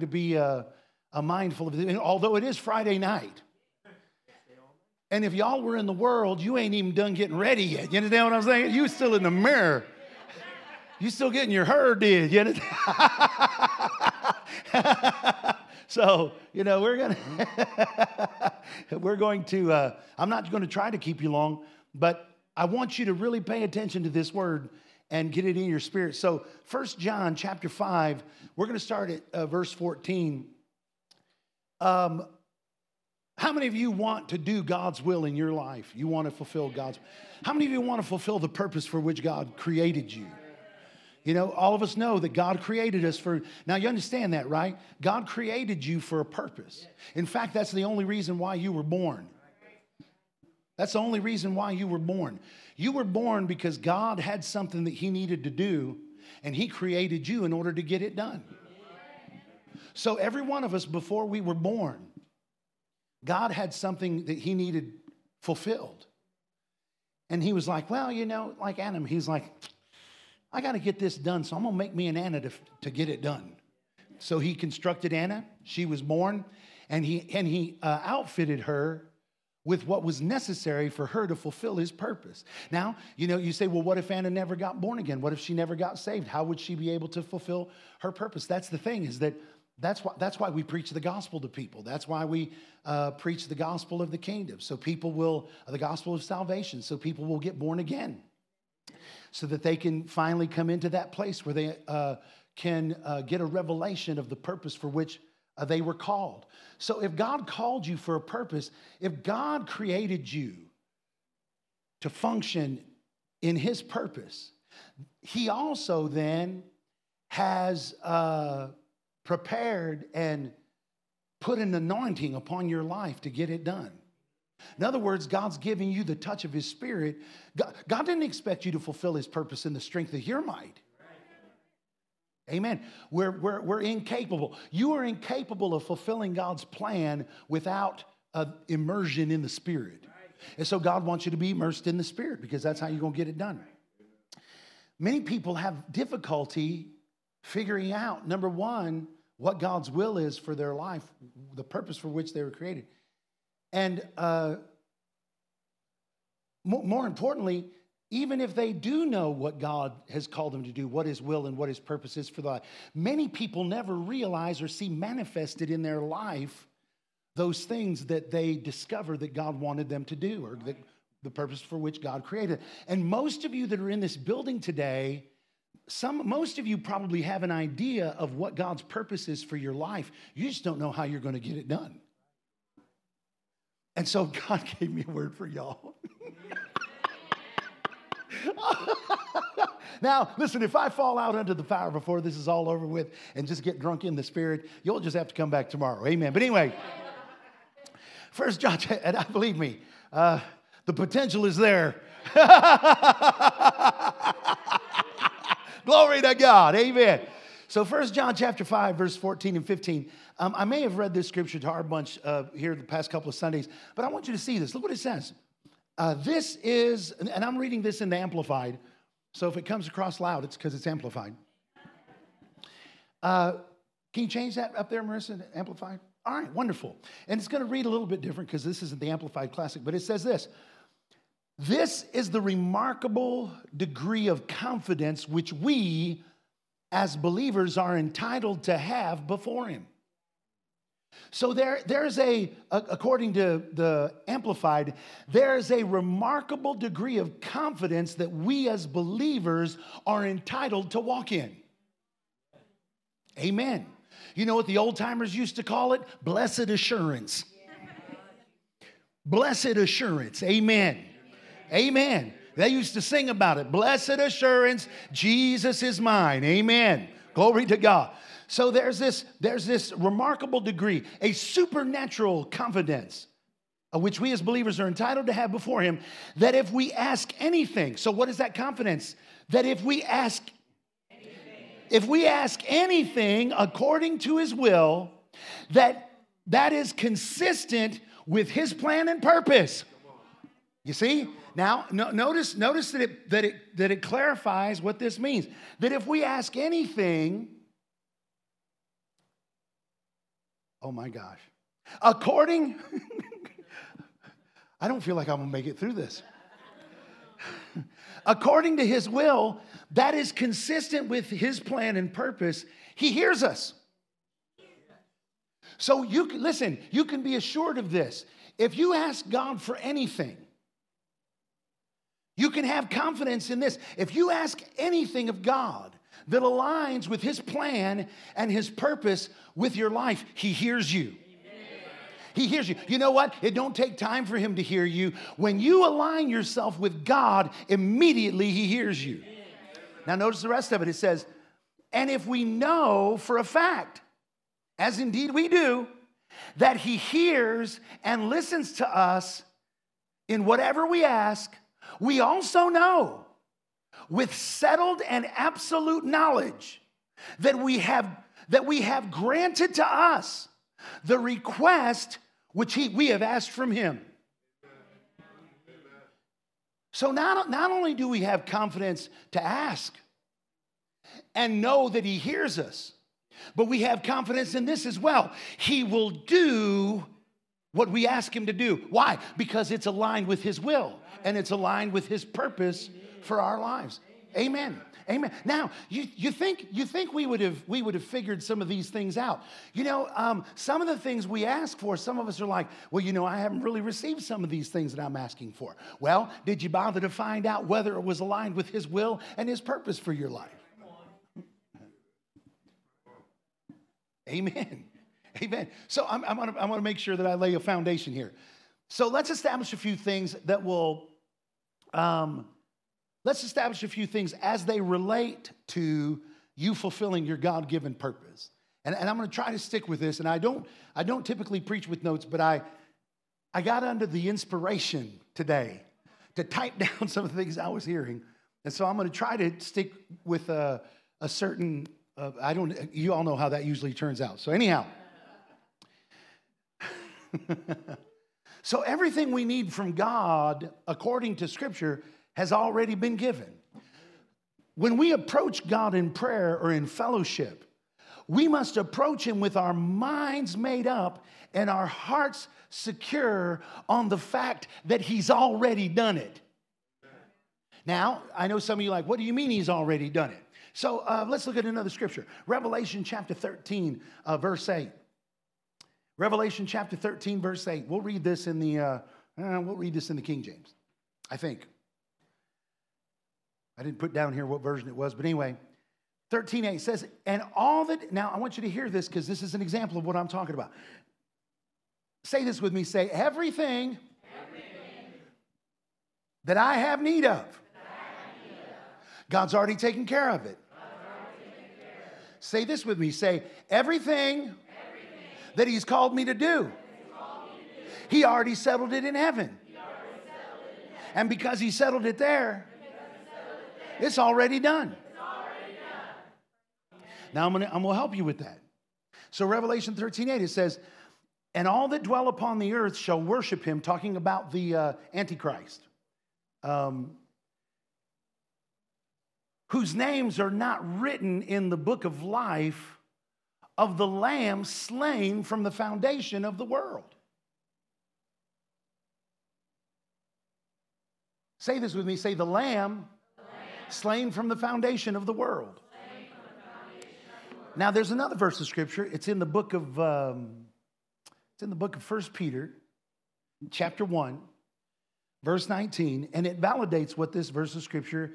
to be mindful of it, although it is Friday night. And if y'all were in the world, you ain't even done getting ready yet. You understand what I'm saying? You still in the mirror. You still getting your hair did. You understand? So, you know, we're going to I'm not going to try to keep you long, but I want you to really pay attention to this word and get it in your spirit. So 1 John chapter 5, we're going to start at verse 14. How many of you want to do God's will in your life? You want to fulfill God's will? How many of you want to fulfill the purpose for which God created you? You know, all of us know that God created us for... Now, you understand that, right? God created you for a purpose. In fact, that's the only reason why you were born. That's the only reason why you were born. You were born because God had something that he needed to do, and he created you in order to get it done. So every one of us, before we were born, God had something that he needed fulfilled. And he was like, well, you know, like Adam, he's like, I got to get this done, so I'm going to make me an Anna to get it done. So he constructed Anna. She was born, and he outfitted her with what was necessary for her to fulfill his purpose. Now, you know, you say, well, what if Anna never got born again? What if she never got saved? How would she be able to fulfill her purpose? That's the thing, is that that's why we preach the gospel to people. That's why we preach the gospel of the kingdom. So people will, the gospel of salvation, so people will get born again, so that they can finally come into that place where they can get a revelation of the purpose for which they were called. So if God called you for a purpose, if God created you to function in his purpose, he also then has prepared and put an anointing upon your life to get it done. In other words, God's giving you the touch of his spirit. God didn't expect you to fulfill his purpose in the strength of your might. Amen. We're incapable. You are incapable of fulfilling God's plan without immersion in the Spirit. And so God wants you to be immersed in the Spirit, because that's how you're going to get it done. Many people have difficulty figuring out, number one, what God's will is for their life, the purpose for which they were created. And more importantly, even if they do know what God has called them to do, what his will and what his purpose is for their life, many people never realize or see manifested in their life those things that they discover that God wanted them to do, or that the purpose for which God created. And most of you that are in this building today, most of you probably have an idea of what God's purpose is for your life. You just don't know how you're going to get it done. And so God gave me a word for y'all. Now, listen, if I fall out under the power before this is all over with and just get drunk in the Spirit, you'll just have to come back tomorrow. Amen. But anyway, First John, and I believe me, the potential is there. Glory to God. Amen. So 1 John chapter 5, verse 14 and 15. I may have read this scripture to our bunch here the past couple of Sundays, but I want you to see this. Look what it says. This is, and I'm reading this in the Amplified, so if it comes across loud, it's because it's Amplified. Can you change that up there, Marissa? Amplified? All right, wonderful. And it's going to read a little bit different because this isn't the Amplified Classic, but it says this. This is the remarkable degree of confidence which we as believers are entitled to have before him. So there's according to the Amplified, there's a remarkable degree of confidence that we as believers are entitled to walk in. Amen. You know what the old timers used to call it? Blessed assurance. Yeah. Blessed assurance. Amen. Yeah. Amen. They used to sing about it. Blessed assurance, Jesus is mine. Amen. Glory to God. So there's this remarkable degree, a supernatural confidence, which we as believers are entitled to have before him, that if we ask anything, so what is that confidence? That if we ask anything according to his will, that is consistent with his plan and purpose. You see? Now, notice that it clarifies what this means. That if we ask anything Oh my gosh. According, I don't feel like I'm going to make it through this. According to his will, that is consistent with his plan and purpose, he hears us. So you can, listen, you can be assured of this. If you ask God for anything, you can have confidence in this. If you ask anything of God that aligns with his plan and his purpose with your life, he hears you. He hears you. You know what? It don't take time for him to hear you. When you align yourself with God, immediately he hears you. Now notice the rest of it. It says, and if we know for a fact, as indeed we do, that he hears and listens to us in whatever we ask, we also know with settled and absolute knowledge that we have granted to us the request which we have asked from him. So not only do we have confidence to ask and know that he hears us, but we have confidence in this as well. He will do what we ask him to do. Why? Because it's aligned with his will and it's aligned with his purpose for our lives. Amen. Amen. Now, you think we would have figured some of these things out. You know, some of the things we ask for, some of us are like, well, you know, I haven't really received some of these things that I'm asking for. Well, did you bother to find out whether it was aligned with his will and his purpose for your life? Amen. Amen. So I'm gonna make sure that I lay a foundation here. So let's establish a few things as they relate to you fulfilling your God-given purpose. And I'm going to try to stick with this. And I don't typically preach with notes, but I got under the inspiration today to type down some of the things I was hearing. And so I'm going to try to stick with a certain, you all know how that usually turns out. So anyhow. So everything we need from God, according to Scripture, has already been given. When we approach God in prayer or in fellowship, we must approach him with our minds made up and our hearts secure on the fact that he's already done it. Now, I know some of you are like, what do you mean he's already done it? So let's look at another scripture. Revelation chapter 13, verse 8. Revelation chapter 13, verse 8. We'll read this in the King James, I think. I didn't put down here what version it was, but anyway, 13:8 says, and all that, now I want you to hear this because this is an example of what I'm talking about. Say this with me, say, everything that I have need of, God's already taken care of it. Say this with me, say, everything that he's called me to do, he already settled it in heaven. And because he settled it there, it's already done. Now I'm going to help you with that. So Revelation 13:8, it says, and all that dwell upon the earth shall worship him, talking about the Antichrist, whose names are not written in the book of life of the Lamb slain from the foundation of the world. Say this with me, say the Lamb slain from the foundation of the world. Now, there's another verse of Scripture. It's in the book of 1 Peter, chapter 1, verse 19, and it validates what this verse of Scripture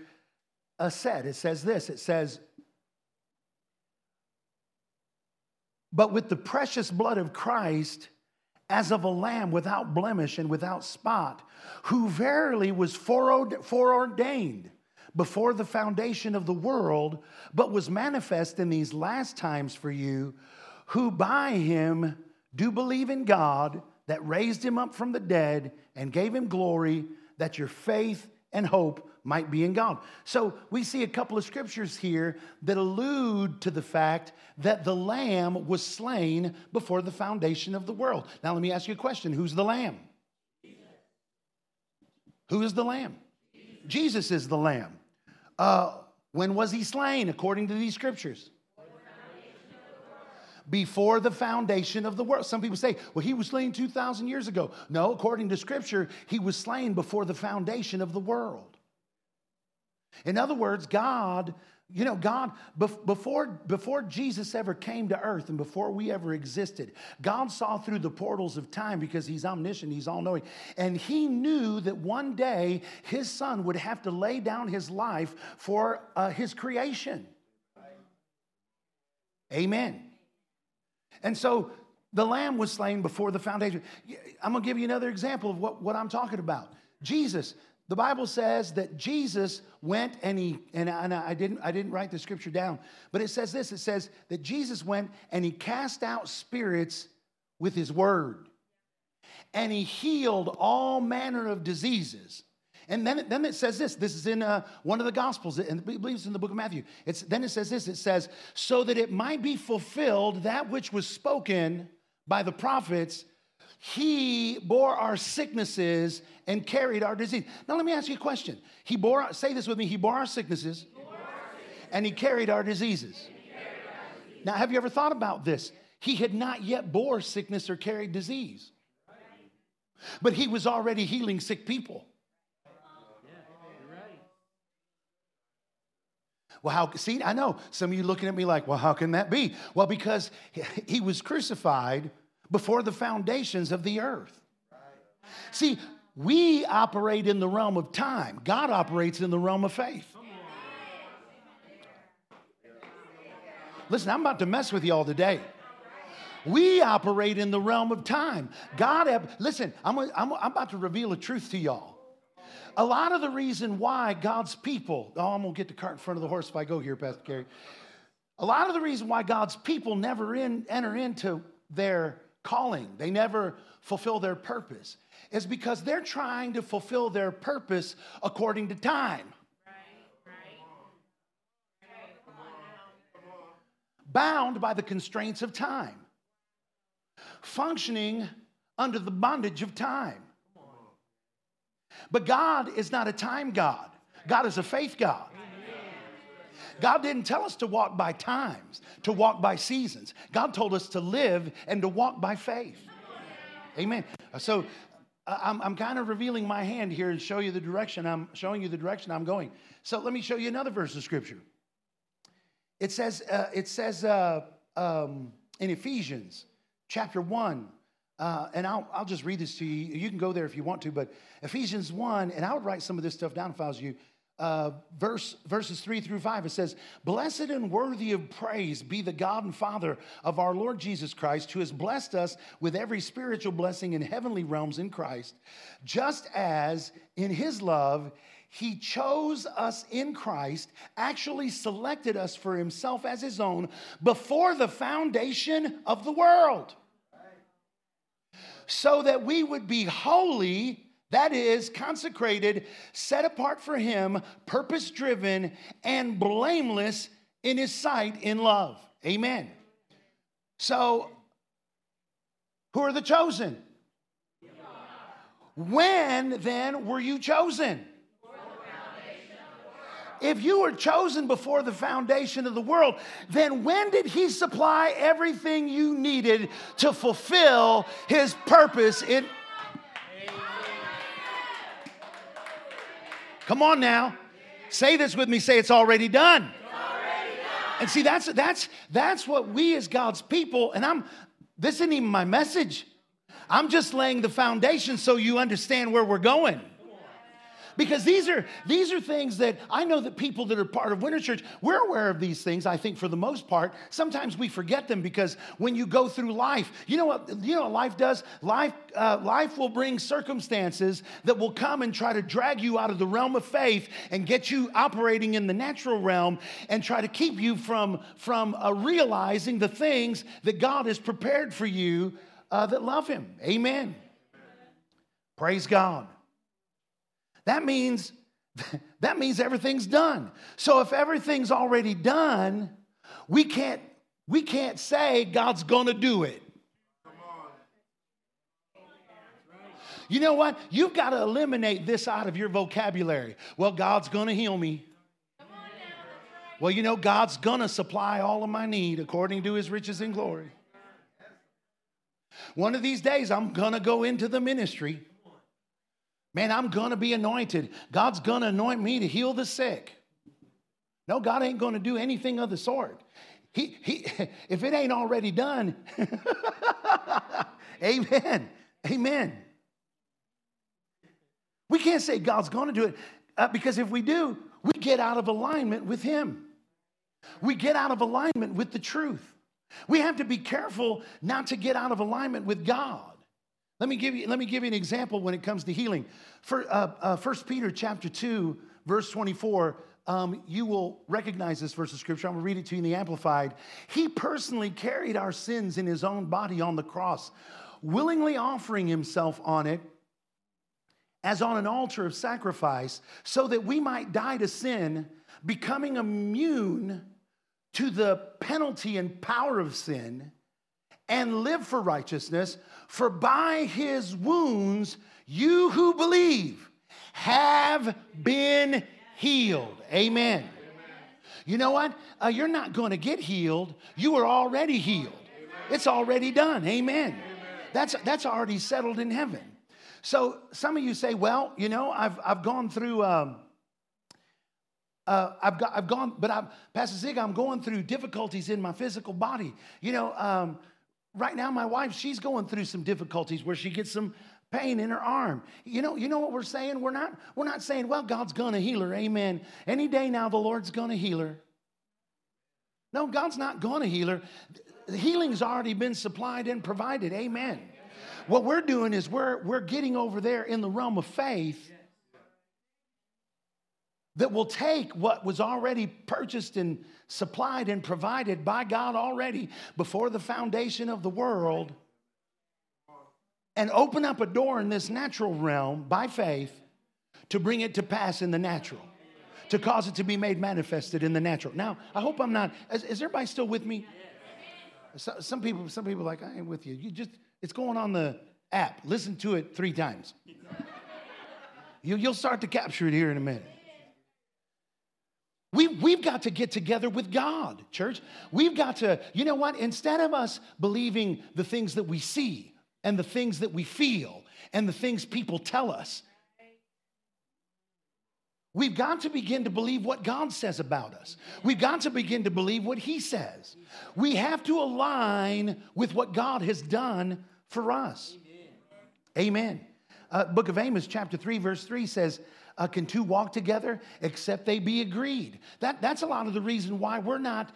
said. It says this. It says, but with the precious blood of Christ, as of a lamb without blemish and without spot, who verily was foreordained before the foundation of the world, but was manifest in these last times for you, who by him do believe in God that raised him up from the dead and gave him glory, that your faith and hope might be in God. So we see a couple of scriptures here that allude to the fact that the Lamb was slain before the foundation of the world. Now let me ask you a question. Who's the Lamb? Who is the Lamb? Jesus is the Lamb. When was he slain according to these scriptures? before the foundation of the world. Some people say, well, he was slain 2,000 years ago. No, according to Scripture, he was slain before the foundation of the world. In other words, God, you know, God, before Jesus ever came to earth and before we ever existed, God saw through the portals of time because he's omniscient, he's all-knowing. And he knew that one day his son would have to lay down his life for his creation. Right. Amen. And so the lamb was slain before the foundation. I'm going to give you another example of what I'm talking about. Jesus. The Bible says that Jesus went and I didn't write the scripture down, but it says this. It says that Jesus went and he cast out spirits with his word, and he healed all manner of diseases. And then it says this. This is in one of the Gospels, and I believe it's in the book of Matthew. Then it says this. It says, so that it might be fulfilled that which was spoken by the prophets. He bore our sicknesses and carried our disease. Now, let me ask you a question. Say this with me, he bore our sicknesses, and he carried our diseases. Now, have you ever thought about this? He had not yet bore sickness or carried disease, but he was already healing sick people. Well, I know some of you looking at me like, well, how can that be? Well, because he was crucified before the foundations of the earth. Right. See, we operate in the realm of time. God operates in the realm of faith. Listen, I'm about to mess with you all today. We operate in the realm of time. Listen, I'm about to reveal a truth to y'all. A lot of the reason why God's people... Oh, I'm going to get the cart in front of the horse if I go here, Pastor Gary. A lot of the reason why God's people never enter into their calling, they never fulfill their purpose, is because they're trying to fulfill their purpose according to time. Right. Bound by the constraints of time, functioning under the bondage of time. But God is not a time God. God is a faith God. God didn't tell us to walk by times, to walk by seasons. God told us to live and to walk by faith. Amen. So I'm kind of revealing my hand here and showing you the direction I'm going. So let me show you another verse of Scripture. It says in Ephesians chapter 1, and I'll just read this to you. You can go there if you want to, but Ephesians 1, and I would write some of this stuff down if I was you. Verses 3 through 5, it says, blessed and worthy of praise be the God and Father of our Lord Jesus Christ, who has blessed us with every spiritual blessing in heavenly realms in Christ, just as in his love he chose us in Christ, actually selected us for himself as his own before the foundation of the world, so that we would be holy. That is, consecrated, set apart for him, purpose-driven, and blameless in his sight in love. Amen. So, who are the chosen? When, then, were you chosen? If you were chosen before the foundation of the world, then when did he supply everything you needed to fulfill his purpose in... Come on now. Say this with me. Say, it's already done. It's already done. And see, that's what we as God's people, and this isn't even my message. I'm just laying the foundation so you understand where we're going. Because these are things that I know that people that are part of Winter Church, we're aware of these things, I think, for the most part. Sometimes we forget them because when you go through life, you know what life does? Life will bring circumstances that will come and try to drag you out of the realm of faith and get you operating in the natural realm and try to keep you from realizing the things that God has prepared for you that love him. Amen. Praise God. That means everything's done. So if everything's already done, we can't say God's going to do it. Come on. You know what? You've got to eliminate this out of your vocabulary. Well, God's going to heal me. Come on now. Well, you know, God's going to supply all of my need according to his riches and glory. One of these days, I'm going to go into the ministry. Man, I'm going to be anointed. God's going to anoint me to heal the sick. No, God ain't going to do anything of the sort. If it ain't already done, amen, amen. We can't say God's going to do it because if we do, we get out of alignment with him. We get out of alignment with the truth. We have to be careful not to get out of alignment with God. Let me give you an example when it comes to healing. For 1 Peter chapter 2, verse 24, you will recognize this verse of Scripture. I'm going to read it to you in the Amplified. He personally carried our sins in his own body on the cross, willingly offering himself on it as on an altar of sacrifice, so that we might die to sin, becoming immune to the penalty and power of sin, and live for righteousness. For by his wounds, you who believe have been healed. Amen. Amen. You know what? You're not going to get healed. You are already healed. Amen. It's already done. Amen. Amen. That's already settled in heaven. So some of you say, well, you know, I've gone through. Pastor Zig, I'm going through difficulties in my physical body. You know, right now my wife, she's going through some difficulties where she gets some pain in her arm. You know what we're saying? We're not saying, well, God's going to heal her. Amen. Any day now, the Lord's going to heal her. No, God's not going to heal her. The healing's already been supplied and provided. Amen. What we're doing is we're getting over there in the realm of faith that will take what was already purchased and supplied and provided by God already before the foundation of the world and open up a door in this natural realm by faith to bring it to pass in the natural, to cause it to be made manifested in the natural. Now, I hope I'm not. Is everybody still with me? So, some people are like, I ain't with you. It's going on the app. Listen to it 3 times. You'll start to capture it here in a minute. We've got to get together with God, church. We've got to, you know what? Instead of us believing the things that we see and the things that we feel and the things people tell us, we've got to begin to believe what God says about us. We've got to begin to believe what he says. We have to align with what God has done for us. Amen. Book of Amos chapter 3, verse 3 says, can two walk together except they be agreed? That's a lot of the reason why we're not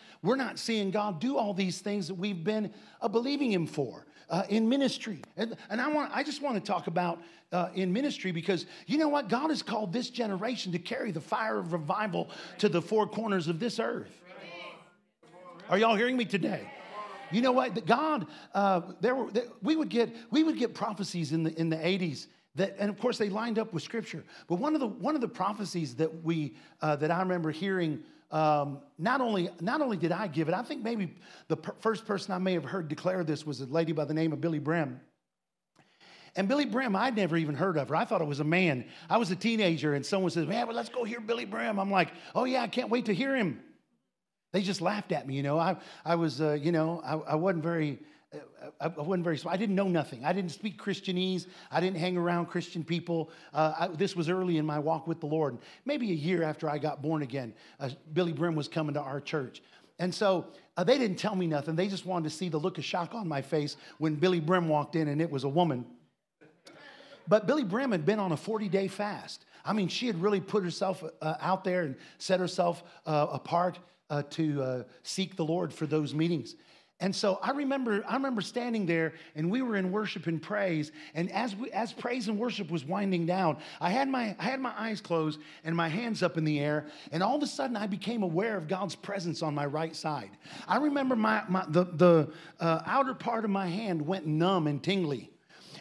seeing God do all these things that we've been believing him for in ministry. And I just want to talk about in ministry, because you know what? God has called this generation to carry the fire of revival to the 4 corners of this earth. Are y'all hearing me today? You know what? God, we would get prophecies in the 80s. And of course, they lined up with Scripture. But one of the prophecies that that I remember hearing, not only did I give it, I think maybe the first person I may have heard declare this was a lady by the name of Billye Brim. And Billye Brim, I'd never even heard of her. I thought it was a man. I was a teenager, and someone says, "Man, well, let's go hear Billye Brim." I'm like, "Oh yeah, I can't wait to hear him." They just laughed at me, you know. I wasn't very. I didn't know nothing. I didn't speak Christianese. I didn't hang around Christian people. This was early in my walk with the Lord. Maybe a year after I got born again, Billye Brim was coming to our church. And so they didn't tell me nothing. They just wanted to see the look of shock on my face when Billye Brim walked in, and it was a woman. But Billye Brim had been on a 40-day fast. I mean, she had really put herself out there and set herself apart to seek the Lord for those meetings. And so I remember standing there, and we were in worship and praise. And as praise and worship was winding down, I had my eyes closed and my hands up in the air. And all of a sudden, I became aware of God's presence on my right side. I remember the outer part of my hand went numb and tingly,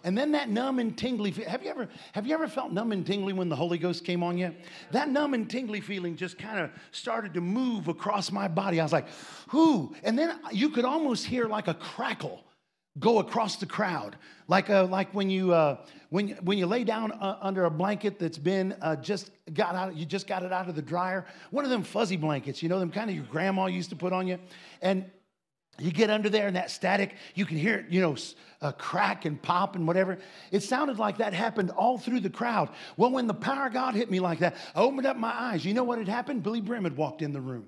and then that numb and tingly. Have you ever felt numb and tingly when the Holy Ghost came on you? That numb and tingly feeling just kind of started to move across my body. I was like, "Whoo!" And then you could almost hear like a crackle go across the crowd, like when you lay down under a blanket that's been just got it out of the dryer. One of them fuzzy blankets, you know, them kind of your grandma used to put on you, and You get under there and that static, you can hear it, crack and pop and whatever. It sounded like that happened all through the crowd. Well, when the power of God hit me like that, I opened up my eyes. You know what had happened? Billye Brim had walked in the room.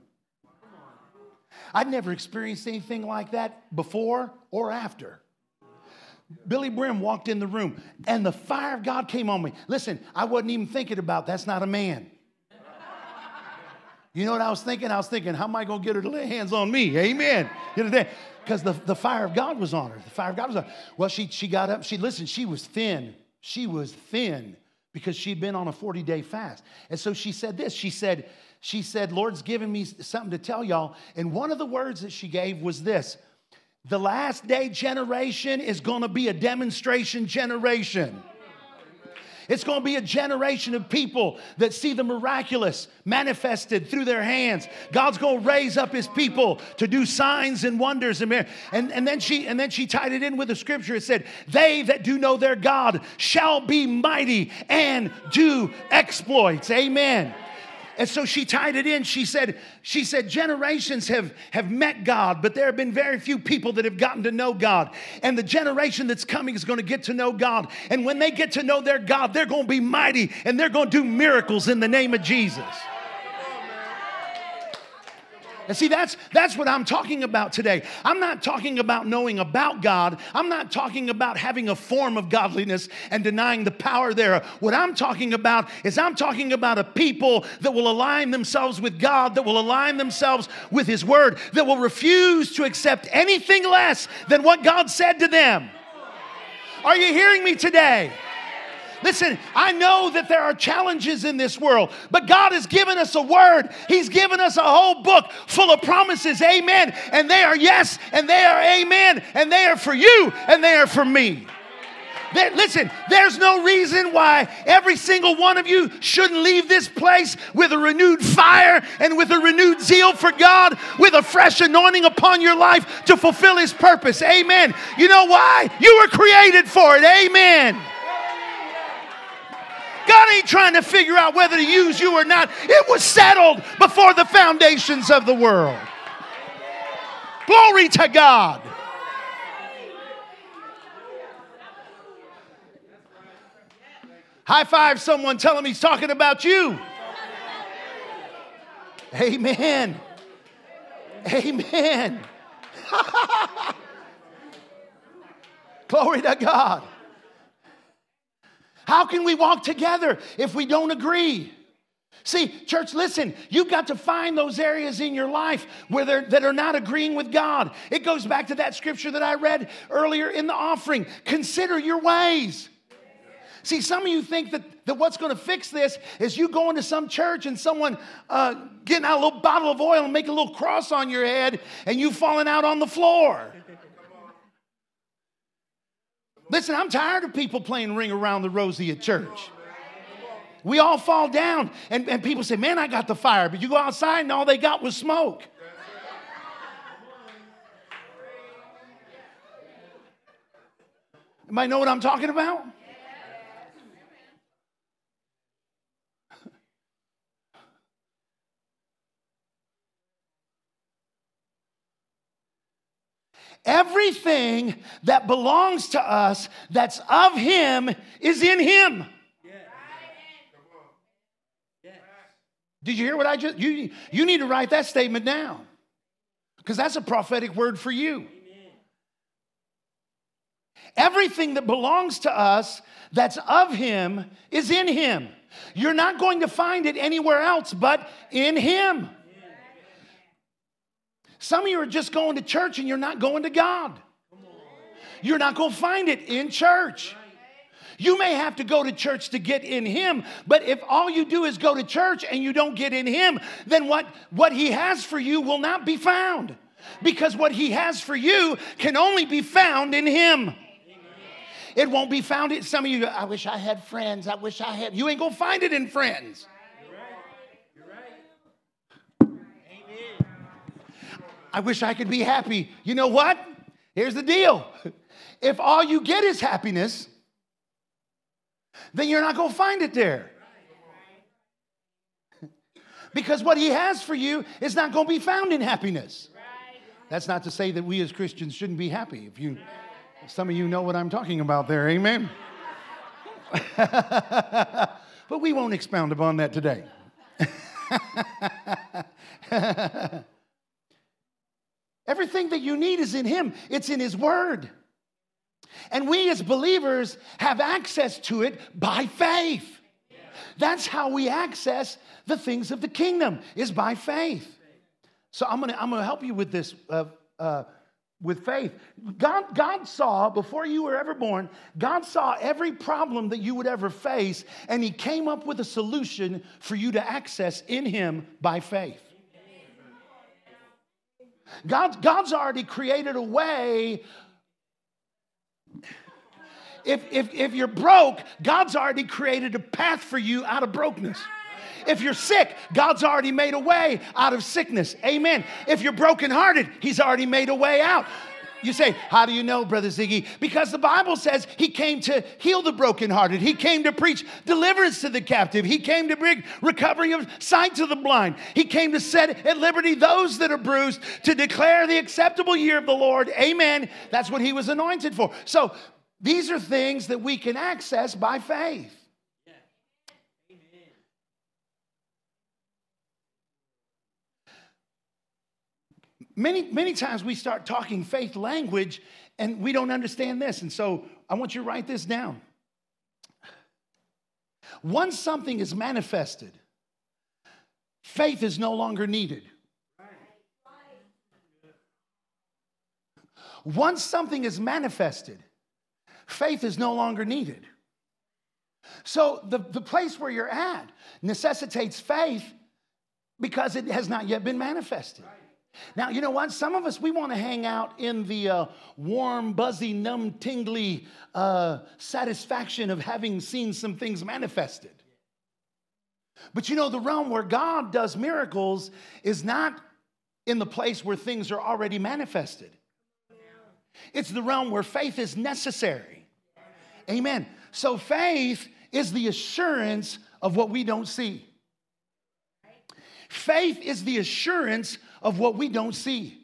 I'd never experienced anything like that before or after. Billye Brim walked in the room, and the fire of God came on me. Listen, I wasn't even thinking about that's not a man. You know what I was thinking? I was thinking, how am I going to get her to lay hands on me? Amen. Because the fire of God was on her. The fire of God was on her. Well, she got up. She was thin. She was thin because she'd been on a 40-day fast. And so she said this. She said, Lord's given me something to tell y'all. And one of the words that she gave was this. The last day generation is going to be a demonstration generation. It's going to be a generation of people that see the miraculous manifested through their hands. God's going to raise up his people to do signs and wonders. And then she tied it in with the scripture. It said, they that do know their God shall be mighty and do exploits. Amen. And so she tied it in. She said, generations have met God, but there have been very few people that have gotten to know God. And the generation that's coming is going to get to know God. And when they get to know their God, they're going to be mighty and they're going to do miracles in the name of Jesus. And see, that's what I'm talking about today. I'm not talking about knowing about God. I'm not talking about having a form of godliness and denying the power thereof. What I'm talking about is I'm talking about a people that will align themselves with God, that will align themselves with his word, that will refuse to accept anything less than what God said to them. Are you hearing me today? Listen, I know that there are challenges in this world, but God has given us a word. He's given us a whole book full of promises, amen, and they are yes, and they are amen, and they are for you, and they are for me. Listen, there's no reason why every single one of you shouldn't leave this place with a renewed fire and with a renewed zeal for God, with a fresh anointing upon your life to fulfill his purpose, amen. You know why? You were created for it, amen. God ain't trying to figure out whether to use you or not. It was settled before the foundations of the world. Glory to God. High five someone, tell him he's talking about you. Amen. Amen. Glory to God. How can we walk together if we don't agree? See, church, listen, you've got to find those areas in your life that are not agreeing with God. It goes back to that scripture that I read earlier in the offering. Consider your ways. See, some of you think that what's going to fix this is you going to some church and someone getting out a little bottle of oil and making a little cross on your head and you falling out on the floor. Listen, I'm tired of people playing ring around the rosy at church. We all fall down, and people say, man, I got the fire. But you go outside, and all they got was smoke. Anybody know what I'm talking about? Everything that belongs to us that's of him is in him. Yes. Yes. Did you hear what I just... You need to write that statement down because that's a prophetic word for you. Amen. Everything that belongs to us that's of him is in him. You're not going to find it anywhere else but in him. Some of you are just going to church and you're not going to God. You're not going to find it in church. You may have to go to church to get in him, but if all you do is go to church and you don't get in him, then what he has for you will not be found. Because what he has for you can only be found in him. It won't be found in some of you. I wish I had friends. I wish I had. You ain't going to find it in friends. I wish I could be happy. You know what? Here's the deal. If all you get is happiness, then you're not going to find it there. Because what he has for you is not going to be found in happiness. That's not to say that we as Christians shouldn't be happy. If you, some of you know what I'm talking about there, amen? But we won't expound upon that today. Everything that you need is in Him. It's in His Word. And we as believers have access to it by faith. That's how we access the things of the kingdom, is by faith. So I'm gonna help you with this, with faith. God saw, before you were ever born, God saw every problem that you would ever face, and He came up with a solution for you to access in Him by faith. God's already created a way. If you're broke, God's already created a path for you out of brokenness. If you're sick, God's already made a way out of sickness. Amen. If you're brokenhearted, He's already made a way out. You say, how do you know, Brother Ziggy? Because the Bible says He came to heal the brokenhearted. He came to preach deliverance to the captive. He came to bring recovery of sight to the blind. He came to set at liberty those that are bruised, to declare the acceptable year of the Lord. Amen. That's what He was anointed for. So these are things that we can access by faith. Many times we start talking faith language and we don't understand this. And so I want you to write this down. Once something is manifested, faith is no longer needed. Once something is manifested, faith is no longer needed. So the place where you're at necessitates faith because it has not yet been manifested. Now, you know what? Some of us, we want to hang out in the warm, buzzy, numb, tingly satisfaction of having seen some things manifested. But you know, the realm where God does miracles is not in the place where things are already manifested. It's the realm where faith is necessary. Amen. So faith is the assurance of what we don't see. Faith is the assurance of what we don't see.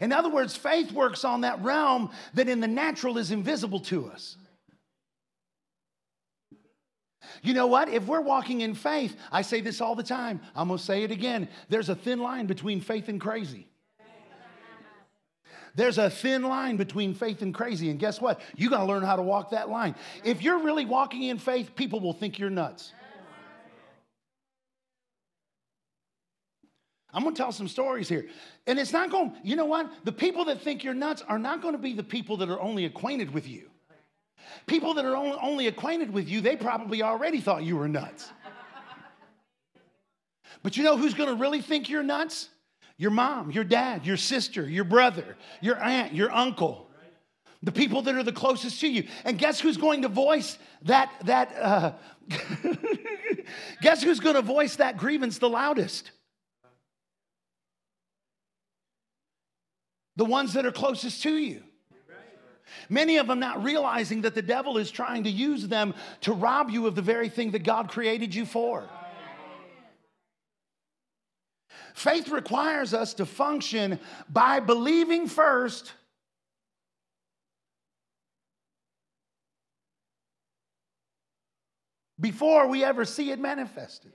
In other words, faith works on that realm that in the natural is invisible to us. You know what? If we're walking in faith, I say this all the time. I'm going to say it again. There's a thin line between faith and crazy. There's a thin line between faith and crazy. And guess what? You got to learn how to walk that line. If you're really walking in faith, people will think you're nuts. I'm going to tell some stories here. And it's not going, you know what? The people that think you're nuts are not going to be the people that are only acquainted with you. People that are only acquainted with you, they probably already thought you were nuts. But you know who's going to really think you're nuts? Your mom, your dad, your sister, your brother, your aunt, your uncle. The people that are the closest to you. And guess who's going to voice that guess who's going to voice that grievance the loudest? The ones that are closest to you. Many of them not realizing that the devil is trying to use them to rob you of the very thing that God created you for. Faith requires us to function by believing first before we ever see it manifested.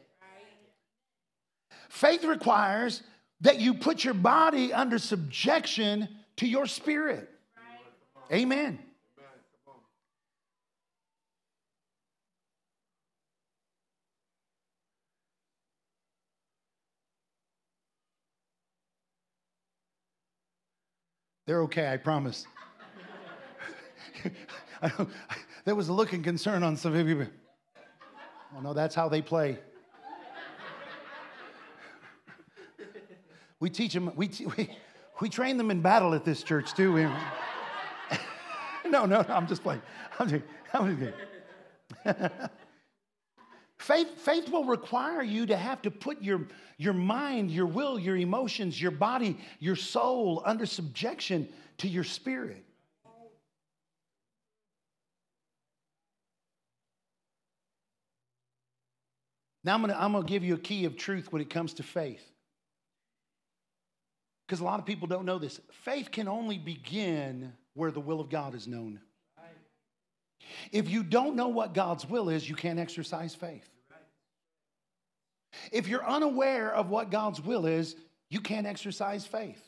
Faith requires that you put your body under subjection to your spirit. Right. Amen. They're okay, I promise. There was a look and concern on some of you. Oh no, that's how they play. We teach them, we train them in battle at this church too. No, I'm just playing. I'm just kidding. Faith will require you to have to put your mind, your will, your emotions, your body, your soul under subjection to your spirit. Now I'm gonna give you a key of truth when it comes to faith. because a lot of people don't know this. Faith can only begin where the will of God is known. Right. If you don't know what God's will is, you can't exercise faith. Right. If you're unaware of what God's will is, you can't exercise faith,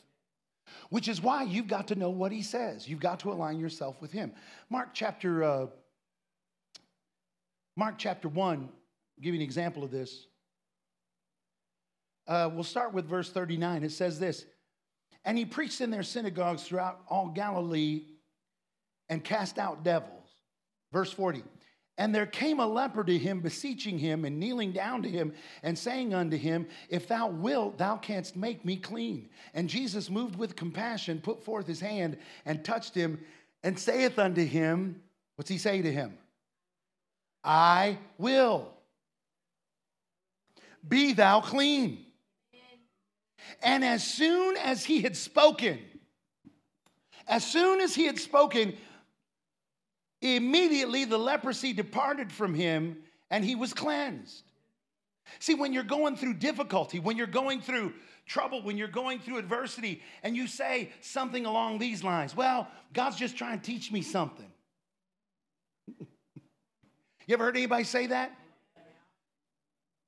which is why you've got to know what he says. You've got to align yourself with him. Mark chapter 1, I'll give you an example of this. We'll start with verse 39. It says this, "And he preached in their synagogues throughout all Galilee and cast out devils." Verse 40, "And there came a leper to him, beseeching him and kneeling down to him and saying unto him, If thou wilt, thou canst make me clean. And Jesus, moved with compassion, put forth his hand and touched him, and saith unto him," what's he say to him? "I will. Be thou clean." And as soon as he had spoken, immediately the leprosy departed from him and he was cleansed. See, when you're going through difficulty, when you're going through trouble, when you're going through adversity, and you say something along these lines, "Well, God's just trying to teach me something." You ever heard anybody say that?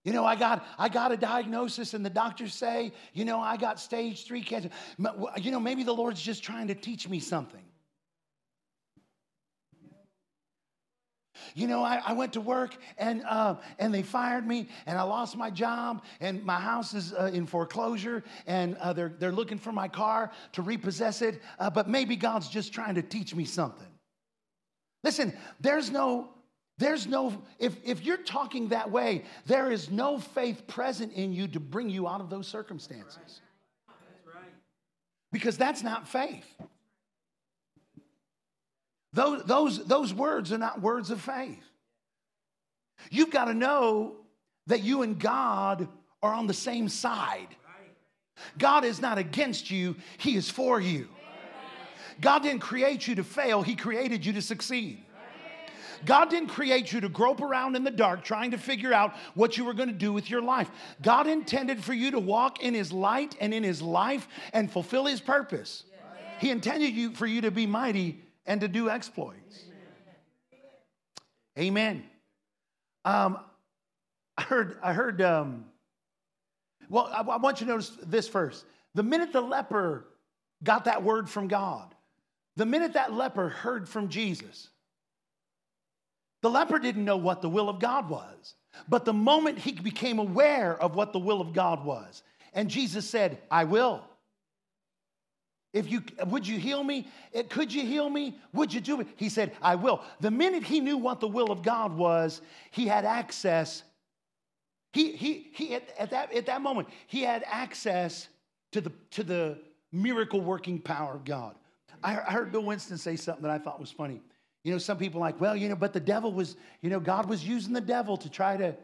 You know, I got a diagnosis and the doctors say, you know, I got stage 3 cancer. You know, maybe the Lord's just trying to teach me something. You know, I went to work and they fired me and I lost my job and my house is in foreclosure and they're looking for my car to repossess it. But maybe God's just trying to teach me something. Listen, if you're talking that way, there is no faith present in you to bring you out of those circumstances. That's right. Because that's not faith. Those words are not words of faith. You've got to know that you and God are on the same side. God is not against you. He is for you. God didn't create you to fail. He created you to succeed. God didn't create you to grope around in the dark trying to figure out what you were going to do with your life. God intended for you to walk in his light and in his life and fulfill his purpose. He intended for you to be mighty and to do exploits. Amen. I want you to notice this first. The minute the leper got that word from God, the minute that leper heard from Jesus, the leper didn't know what the will of God was. But the moment he became aware of what the will of God was, and Jesus said, "I will. Would you heal me? Could you heal me? Would you do it?" He said, "I will." The minute he knew what the will of God was, he had access. At that moment, he had access to the miracle-working power of God. I heard Bill Winston say something that I thought was funny. You know, some people are like, "Well, you know, but the devil was, you know, God was using the devil to try to."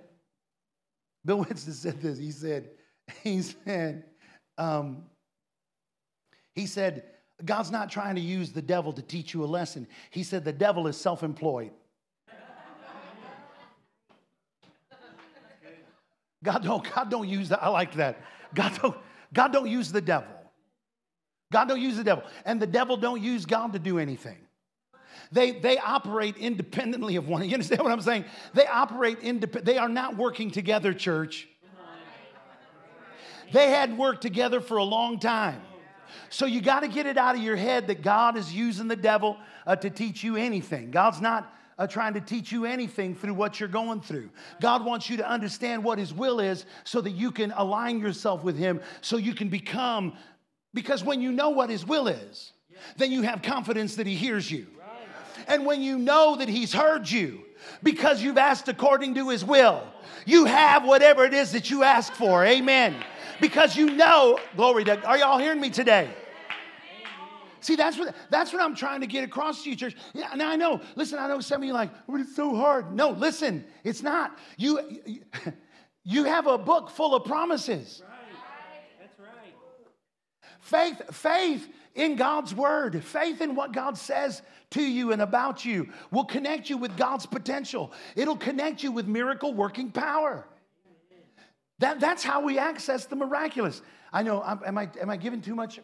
Bill Winston said this. He said, "God's not trying to use the devil to teach you a lesson." He said, "The devil is self-employed." God don't use that. I like that. God don't use the devil. God don't use the devil. And the devil don't use God to do anything. They operate independently of one. You understand what I'm saying? They are not working together, church. They had worked together for a long time. So you got to get it out of your head that God is using the devil to teach you anything. God's not trying to teach you anything through what you're going through. God wants you to understand what his will is so that you can align yourself with him, so you can become, because when you know what his will is, then you have confidence that he hears you. And when you know that he's heard you, because you've asked according to his will, you have whatever it is that you ask for. Amen. Because you know, glory to God. Are y'all hearing me today? See, that's what I'm trying to get across to you, church. Now, I know some of you are like, "But it's so hard." No, listen, it's not. You have a book full of promises. That's right. Faith in God's word, faith in what God says to you and about you will connect you with God's potential. It'll connect you with miracle working power. That's how we access the miraculous. I know. Am I giving too much?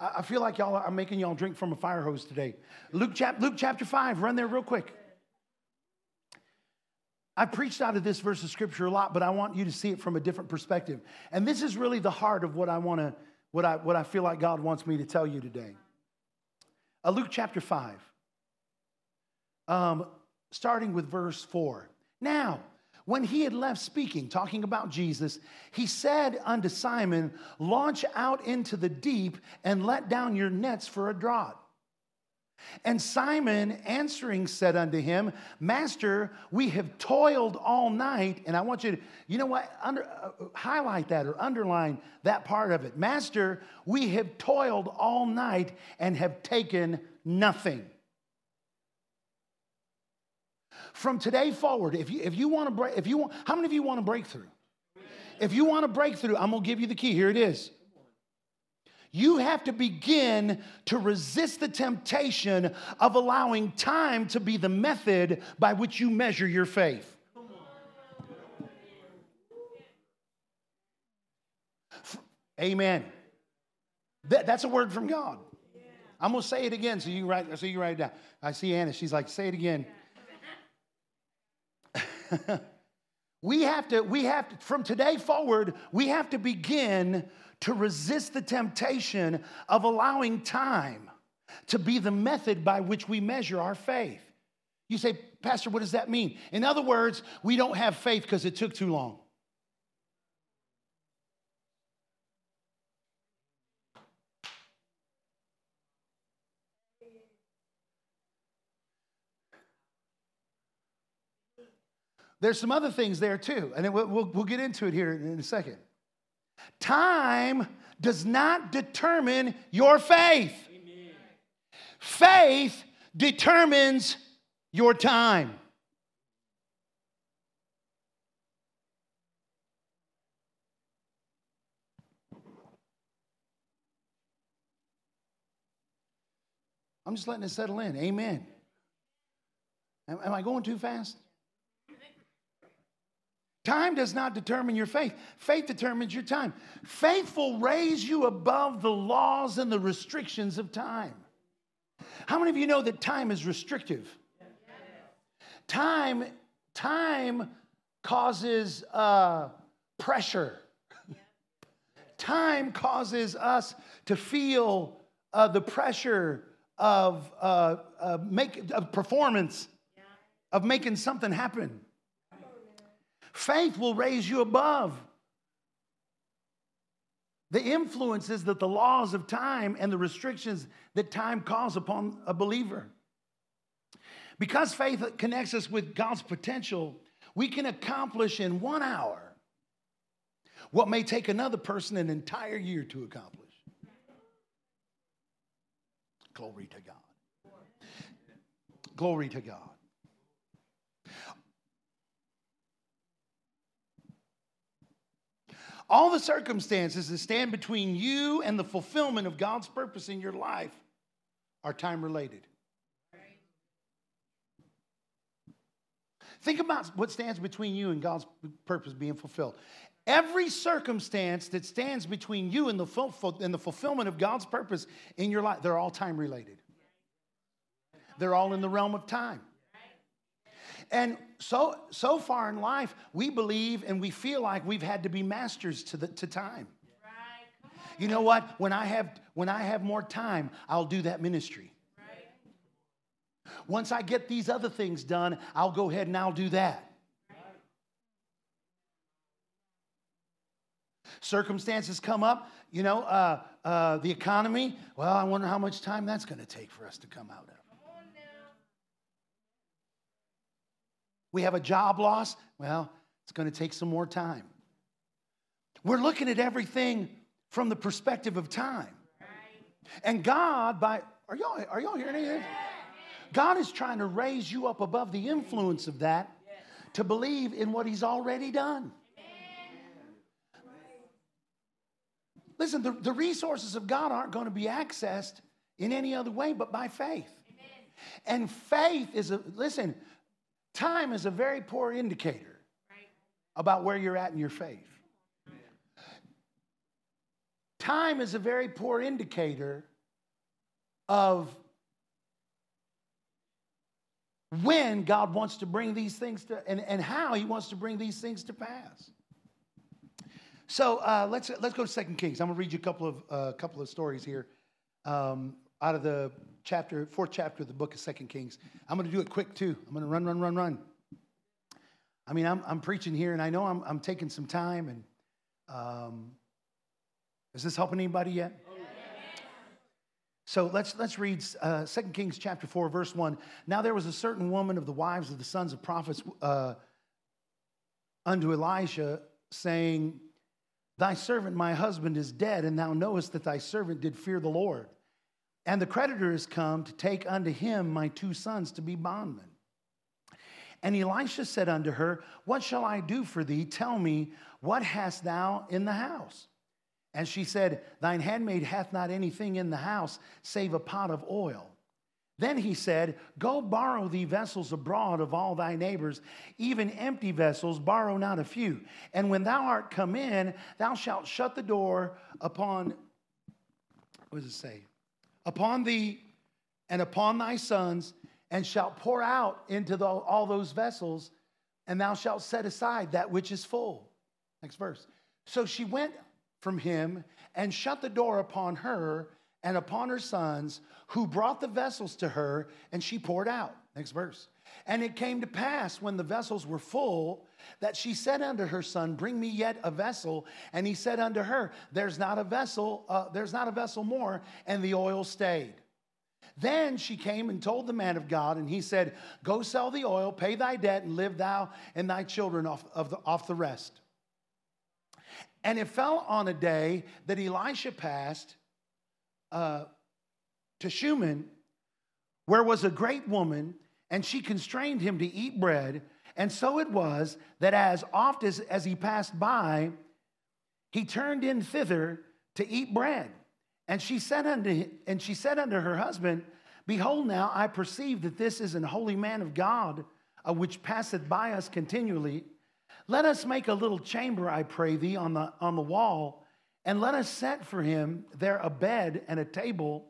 I feel like y'all. I'm making y'all drink from a fire hose today. Luke chapter 5. Run there real quick. I preached out of this verse of scripture a lot, but I want you to see it from a different perspective. And this is really the heart of what I want to, what I feel like God wants me to tell you today. Luke chapter 5, starting with verse 4. Now, when he had left speaking, talking about Jesus, he said unto Simon, launch out into the deep and let down your nets for a draught. And Simon answering said unto him, Master, we have toiled all night. And I want you to, you know what, highlight that or underline that part of it. Master, we have toiled all night and have taken nothing. From today forward, if you want to break, if you want, how many of you want a breakthrough? If you want a breakthrough, I'm going to give you the key. Here it is. You have to begin to resist the temptation of allowing time to be the method by which you measure your faith. Amen. That's a word from God. I'm going to say it again so you can write it down. I see Anna. She's like, say it again. We have to, from today forward, we have to begin to resist the temptation of allowing time to be the method by which we measure our faith. You say, Pastor, what does that mean? In other words, we don't have faith because it took too long. There's some other things there too, and we'll get into it here in a second. Time does not determine your faith. Amen. Faith determines your time. I'm just letting it settle in. Amen. Am I going too fast? Time does not determine your faith. Faith determines your time. Faith will raise you above the laws and the restrictions of time. How many of you know that time is restrictive? Yes. Time causes pressure. Yes. Time causes us to feel the pressure of performance, yeah, of making something happen. Faith will raise you above the influences that the laws of time and the restrictions that time cause upon a believer. Because faith connects us with God's potential, we can accomplish in 1 hour what may take another person an entire year to accomplish. Glory to God. Glory to God. All the circumstances that stand between you and the fulfillment of God's purpose in your life are time-related. Think about what stands between you and God's purpose being fulfilled. Every circumstance that stands between you and the fulfillment of God's purpose in your life, they're all time-related. They're all in the realm of time. And so far in life, we believe and we feel like we've had to be masters to time. Right. You know what? When I have more time, I'll do that ministry. Right. Once I get these other things done, I'll go ahead and I'll do that. Right. Circumstances come up, you know, the economy. Well, I wonder how much time that's going to take for us to come out of. We have a job loss. Well, it's going to take some more time. We're looking at everything from the perspective of time. And God, are y'all hearing anything? God is trying to raise you up above the influence of that to believe in what He's already done. Listen, the resources of God aren't going to be accessed in any other way but by faith. And faith is listen. Time is a very poor indicator about where you're at in your faith. Time is a very poor indicator of when God wants to bring these things to, and how he wants to bring these things to pass. So let's go to 2 Kings. I'm going to read you a couple of stories here out of the fourth chapter of the book of 2 Kings. I'm going to do it quick too. I'm going to run. I mean, I'm preaching here, and I know I'm taking some time. And is this helping anybody yet? So let's read 2 Kings chapter 4, verse 1. Now there was a certain woman of the wives of the sons of prophets unto Elisha, saying, Thy servant, my husband, is dead, and thou knowest that thy servant did fear the Lord. And the creditor is come to take unto him my 2 sons to be bondmen. And Elisha said unto her, What shall I do for thee? Tell me, what hast thou in the house? And she said, Thine handmaid hath not anything in the house save a pot of oil. Then he said, Go borrow thee vessels abroad of all thy neighbors, even empty vessels, borrow not a few. And when thou art come in, thou shalt shut the door upon, what does it say? Upon thee and upon thy sons, and shalt pour out into all those vessels, and thou shalt set aside that which is full. Next verse. So she went from him, and shut the door upon her and upon her sons, who brought the vessels to her, and she poured out. Next verse. And it came to pass, when the vessels were full, that she said unto her son, Bring me yet a vessel. And he said unto her, There's not a vessel more, and the oil stayed. Then she came and told the man of God, and he said, Go sell the oil, pay thy debt, and live thou and thy children off the rest. And it fell on a day that Elisha passed to Shunem, where was a great woman, and she constrained him to eat bread. And so it was that as oft as he passed by, he turned in thither to eat bread. And she said unto her husband, Behold, now I perceive that this is an holy man of God, which passeth by us continually. Let us make a little chamber, I pray thee, on the wall, and let us set for him there a bed and a table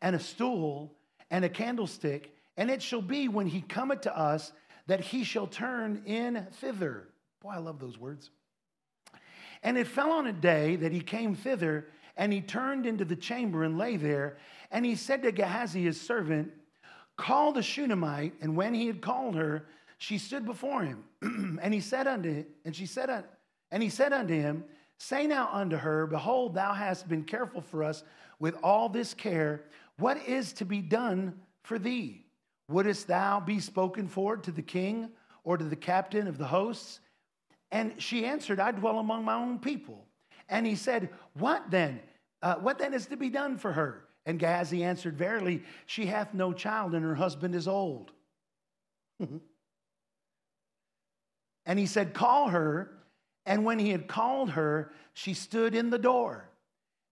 and a stool and a candlestick. And it shall be when he cometh to us that he shall turn in thither. Boy, I love those words. And it fell on a day that he came thither, and he turned into the chamber and lay there. And he said to Gehazi his servant, Call the Shunammite. And when he had called her, she stood before him, and he said unto him, Say now unto her, Behold, thou hast been careful for us with all this care. What is to be done for thee? Wouldest thou be spoken for to the king or to the captain of the hosts? And she answered, I dwell among my own people. And he said, What then is to be done for her? And Gehazi answered, Verily, she hath no child, and her husband is old. And he said, Call her. And when he had called her, she stood in the door.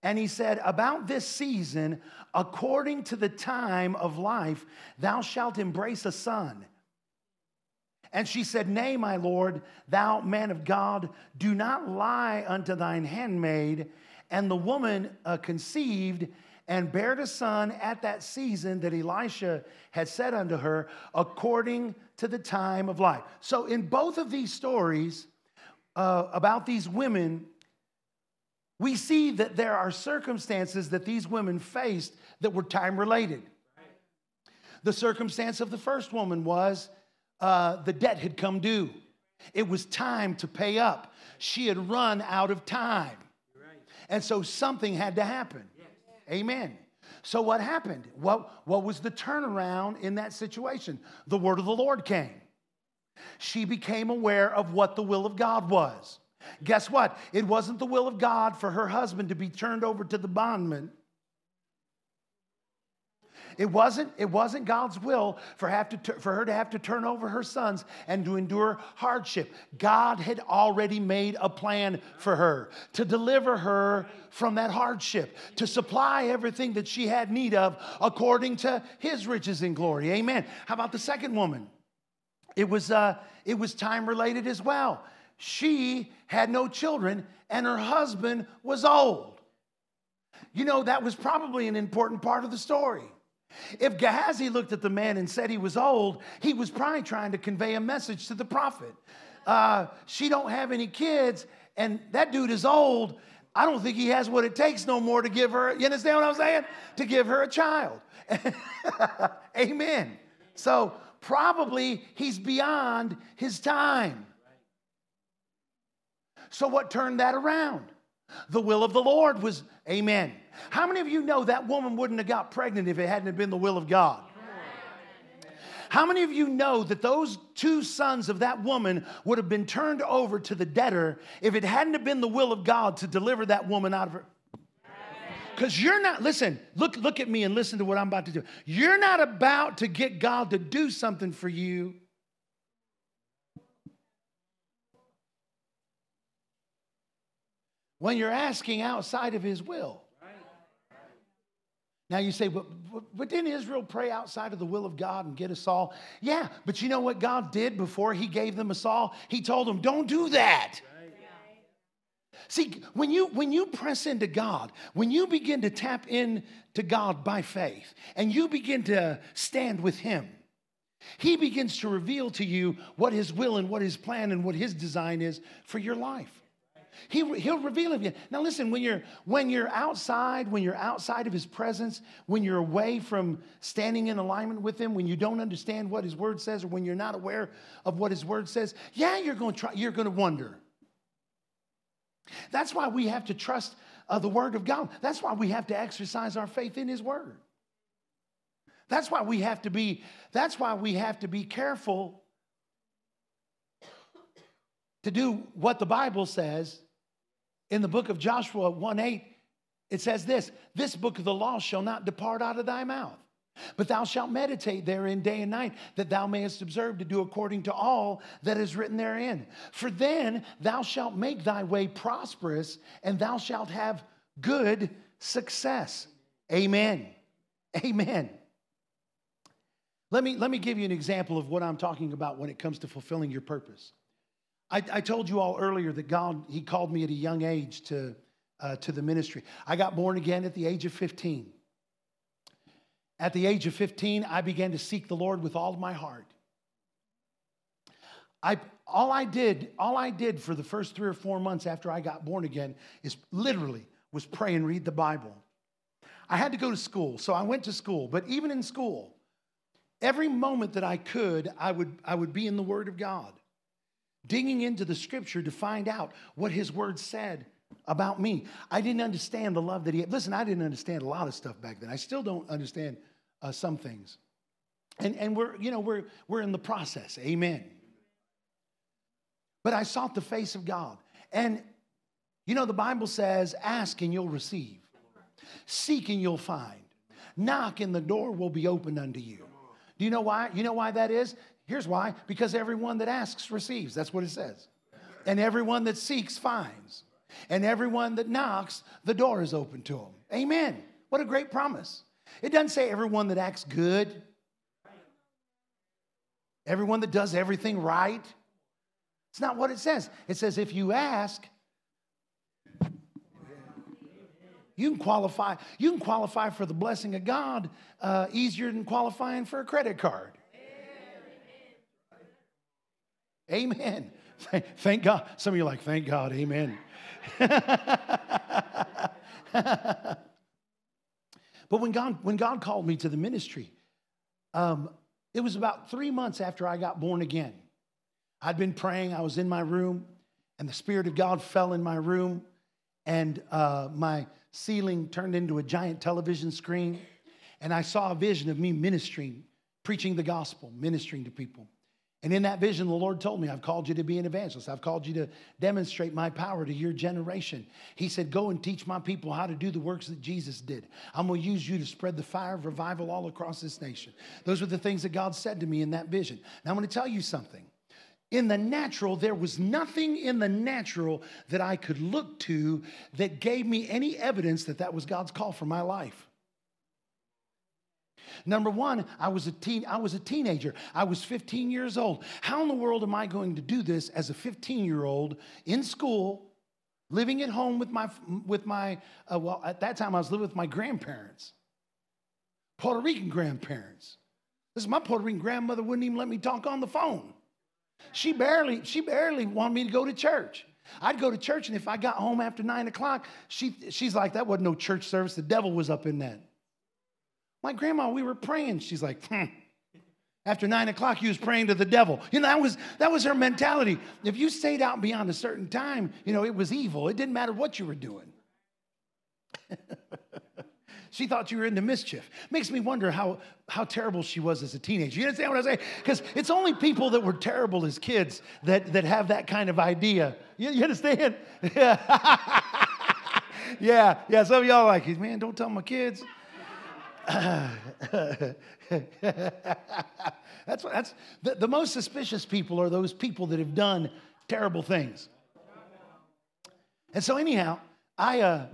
And he said, About this season, according to the time of life, thou shalt embrace a son. And she said, Nay, my lord, thou man of God, do not lie unto thine handmaid. And the woman conceived and bare a son at that season that Elisha had said unto her, according to the time of life. So in both of these stories about these women, we see that there are circumstances that these women faced that were time-related. Right. The circumstance of the first woman was the debt had come due. It was time to pay up. She had run out of time. Right. And so something had to happen. Yes. Amen. So what happened? What was the turnaround in that situation? The word of the Lord came. She became aware of what the will of God was. Guess what? It wasn't the will of God for her husband to be turned over to the bondman. It wasn't God's will for her to have to turn over her sons and to endure hardship. God had already made a plan for her to deliver her from that hardship, to supply everything that she had need of according to his riches in glory. Amen. How about the second woman? It was time related as well. She had no children and her husband was old. you know, that was probably an important part of the story. If Gehazi looked at the man and said he was old, he was probably trying to convey a message to the prophet. She don't have any kids, and that dude is old. I don't think he has what it takes no more to give her, you understand what I'm saying? To give her a child. Amen. So probably he's beyond his time. So what turned that around? The will of the Lord was, amen. How many of you know that woman wouldn't have got pregnant if it hadn't been the will of God? How many of you know that those two sons of that woman would have been turned over to the debtor if it hadn't been the will of God to deliver that woman out of her? Because you're not, listen, look at me and listen to what I'm about to do. You're not about to get God to do something for you when you're asking outside of his will. Now you say, but didn't Israel pray outside of the will of God and get a Saul? Yeah, but you know what God did before he gave them a Saul? He told them, don't do that. Right. Yeah. See, when you press into God, when you begin to tap into God by faith, and you begin to stand with him, he begins to reveal to you what his will and what his plan and what his design is for your life. He'll reveal it to you. Now listen, when you're outside of his presence, when you're away from standing in alignment with him, when you don't understand what his word says, or when you're not aware of what his word says, yeah, you're going to wonder. That's why we have to trust the word of God. That's why we have to exercise our faith in his word. That's why we have to be careful to do what the Bible says. In the book of Joshua 1:8, it says this, "This book of the law shall not depart out of thy mouth, but thou shalt meditate therein day and night, that thou mayest observe to do according to all that is written therein. For then thou shalt make thy way prosperous, and thou shalt have good success." Amen. Amen. Let me give you an example of what I'm talking about when it comes to fulfilling your purpose. I told you all earlier that God, he called me at a young age to the ministry. I got born again at the age of 15. At the age of 15, I began to seek the Lord with all of my heart. All I did for the first 3 or 4 months after I got born again is literally was pray and read the Bible. I had to go to school, so I went to school. But even in school, every moment that I could, I would be in the Word of God, digging into the scripture to find out what his word said about me. I didn't understand the love that he had. Listen, I didn't understand a lot of stuff back then. I still don't understand some things. And we're in the process. Amen. But I sought the face of God. And you know, the Bible says, ask and you'll receive. Seek and you'll find. Knock and the door will be opened unto you. Do you know why? You know why that is? Here's why. Because everyone that asks receives. That's what it says. And everyone that seeks finds. And everyone that knocks, the door is open to them. Amen. What a great promise. It doesn't say everyone that acts good. Everyone that does everything right. It's not what it says. It says if you ask, you can qualify for the blessing of God easier than qualifying for a credit card. Amen. Thank God. Some of you are like, thank God. Amen. But when God called me to the ministry, it was about 3 months after I got born again. I'd been praying. I was in my room, and the Spirit of God fell in my room, and my ceiling turned into a giant television screen, and I saw a vision of me ministering, preaching the gospel, ministering to people. And in that vision, the Lord told me, I've called you to be an evangelist. I've called you to demonstrate my power to your generation. He said, go and teach my people how to do the works that Jesus did. I'm going to use you to spread the fire of revival all across this nation. Those were the things that God said to me in that vision. Now, I'm going to tell you something. In the natural, there was nothing in the natural that I could look to that gave me any evidence that that was God's call for my life. Number one, I was a teenager. I was 15 years old. How in the world am I going to do this as a 15-year-old in school living at home with my well, at that time I was living with my grandparents, Puerto Rican grandparents. Listen, my Puerto Rican grandmother wouldn't even let me talk on the phone. She barely wanted me to go to church. I'd go to church, and if I got home after 9 o'clock, she's like, that wasn't no church service. The devil was up in that. Like, Grandma, we were praying. She's like, After 9 o'clock, you was praying to the devil. You know, that was her mentality. If you stayed out beyond a certain time, you know, it was evil. It didn't matter what you were doing. She thought you were into mischief. Makes me wonder how terrible she was as a teenager. You understand what I'm saying? Because it's only people that were terrible as kids that have that kind of idea. You understand? Yeah. Some of y'all are like, man, don't tell my kids. That's the most suspicious people are those people that have done terrible things. And so anyhow, I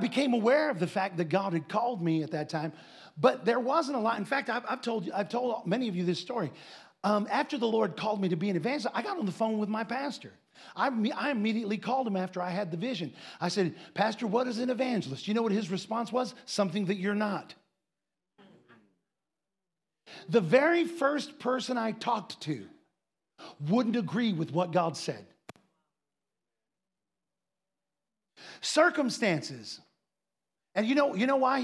became aware of the fact that God had called me at that time, but there wasn't a lot. In fact, I've told many of you this story. After the Lord called me to be an evangelist, I got on the phone with my pastor. I immediately called him after I had the vision. I said, Pastor, what is an evangelist? You know what his response was? Something that you're not. The very first person I talked to wouldn't agree with what God said. Circumstances. And you know why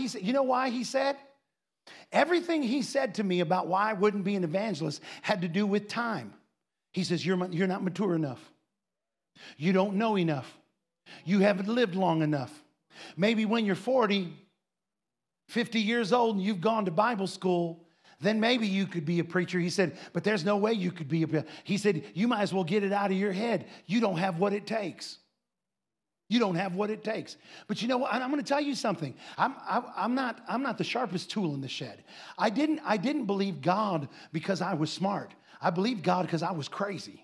he said, everything he said to me about why I wouldn't be an evangelist had to do with time. He says, you're not mature enough. You don't know enough. You haven't lived long enough. Maybe when you're 40, 50 years old and you've gone to Bible school, then maybe you could be a preacher. He said, but there's no way you could be he said, you might as well get it out of your head. You don't have what it takes. You don't have what it takes. But you know what? I'm going to tell you something. I'm not the sharpest tool in the shed. I didn't believe God because I was smart. I believed God because I was crazy.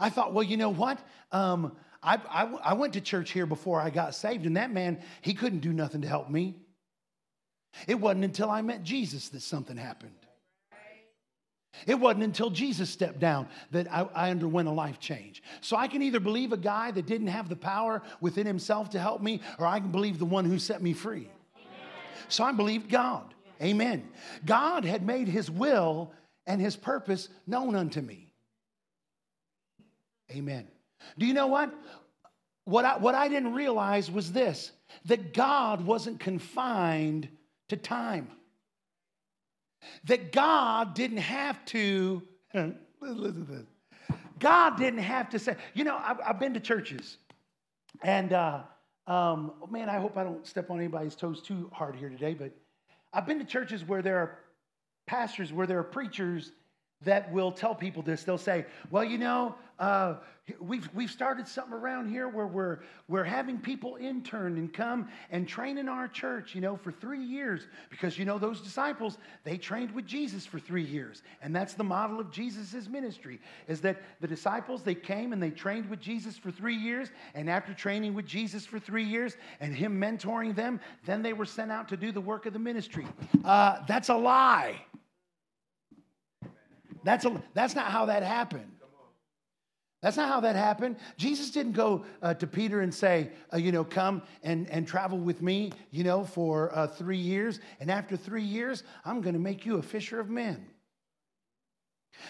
I thought, well, you know what? I went to church here before I got saved, and that man, he couldn't do nothing to help me. It wasn't until I met Jesus that something happened. It wasn't until Jesus stepped down that I underwent a life change. So I can either believe a guy that didn't have the power within himself to help me, or I can believe the one who set me free. Amen. So I believed God. Amen. God had made his will and his purpose known unto me. Amen. Do you know what? What I didn't realize was this, that God wasn't confined to time. That God didn't have to, listen to this. God didn't have to say, you know, I've been to churches. And, man, I hope I don't step on anybody's toes too hard here today. But I've been to churches where there are pastors, where there are preachers that will tell people this. They'll say, well, you know, we've started something around here where we're having people intern and come and train in our church, you know, for 3 years. Because, you know, those disciples, they trained with Jesus for 3 years. And that's the model of Jesus' ministry, is that the disciples, they came and they trained with Jesus for 3 years. And after training with Jesus for 3 years and him mentoring them, then they were sent out to do the work of the ministry. That's a lie. That's not how that happened. That's not how that happened. Jesus didn't go to Peter and say, you know, come and travel with me, you know, for 3 years. And after 3 years, I'm going to make you a fisher of men.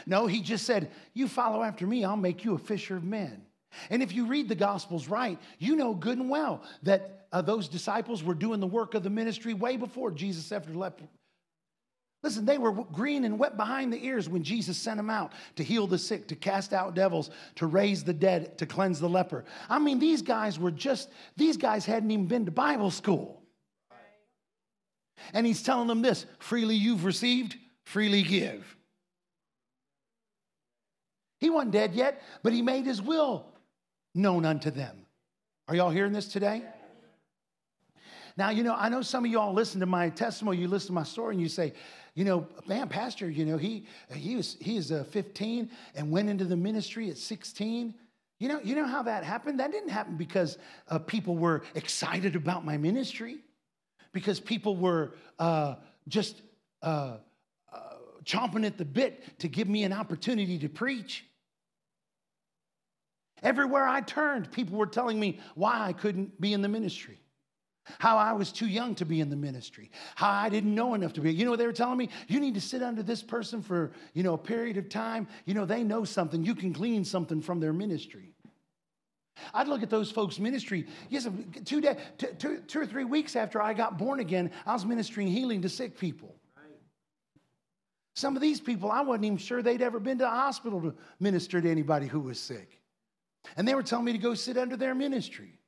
No, he just said, you follow after me, I'll make you a fisher of men. And if you read the Gospels right, you know good and well that those disciples were doing the work of the ministry way before Jesus ever left. Listen, they were green and wet behind the ears when Jesus sent them out to heal the sick, to cast out devils, to raise the dead, to cleanse the leper. I mean, these guys hadn't even been to Bible school. And he's telling them this, freely you've received, freely give. He wasn't dead yet, but he made his will known unto them. Are y'all hearing this today? Now, you know, I know some of y'all listen to my testimony, you listen to my story, and you say, you know, man, Pastor, you know, he is 15 and went into the ministry at 16. You know how that happened? That didn't happen because people were excited about my ministry, because people were just chomping at the bit to give me an opportunity to preach. Everywhere I turned, people were telling me why I couldn't be in the ministry, how I was too young to be in the ministry, how I didn't know enough to be. You know what they were telling me? You need to sit under this person for, a period of time. They know something. You can glean something from their ministry. I'd look at those folks' ministry. Yes, two or three weeks after I got born again, I was ministering healing to sick people. Right. Some of these people, I wasn't even sure they'd ever been to a hospital to minister to anybody who was sick. And they were telling me to go sit under their ministry.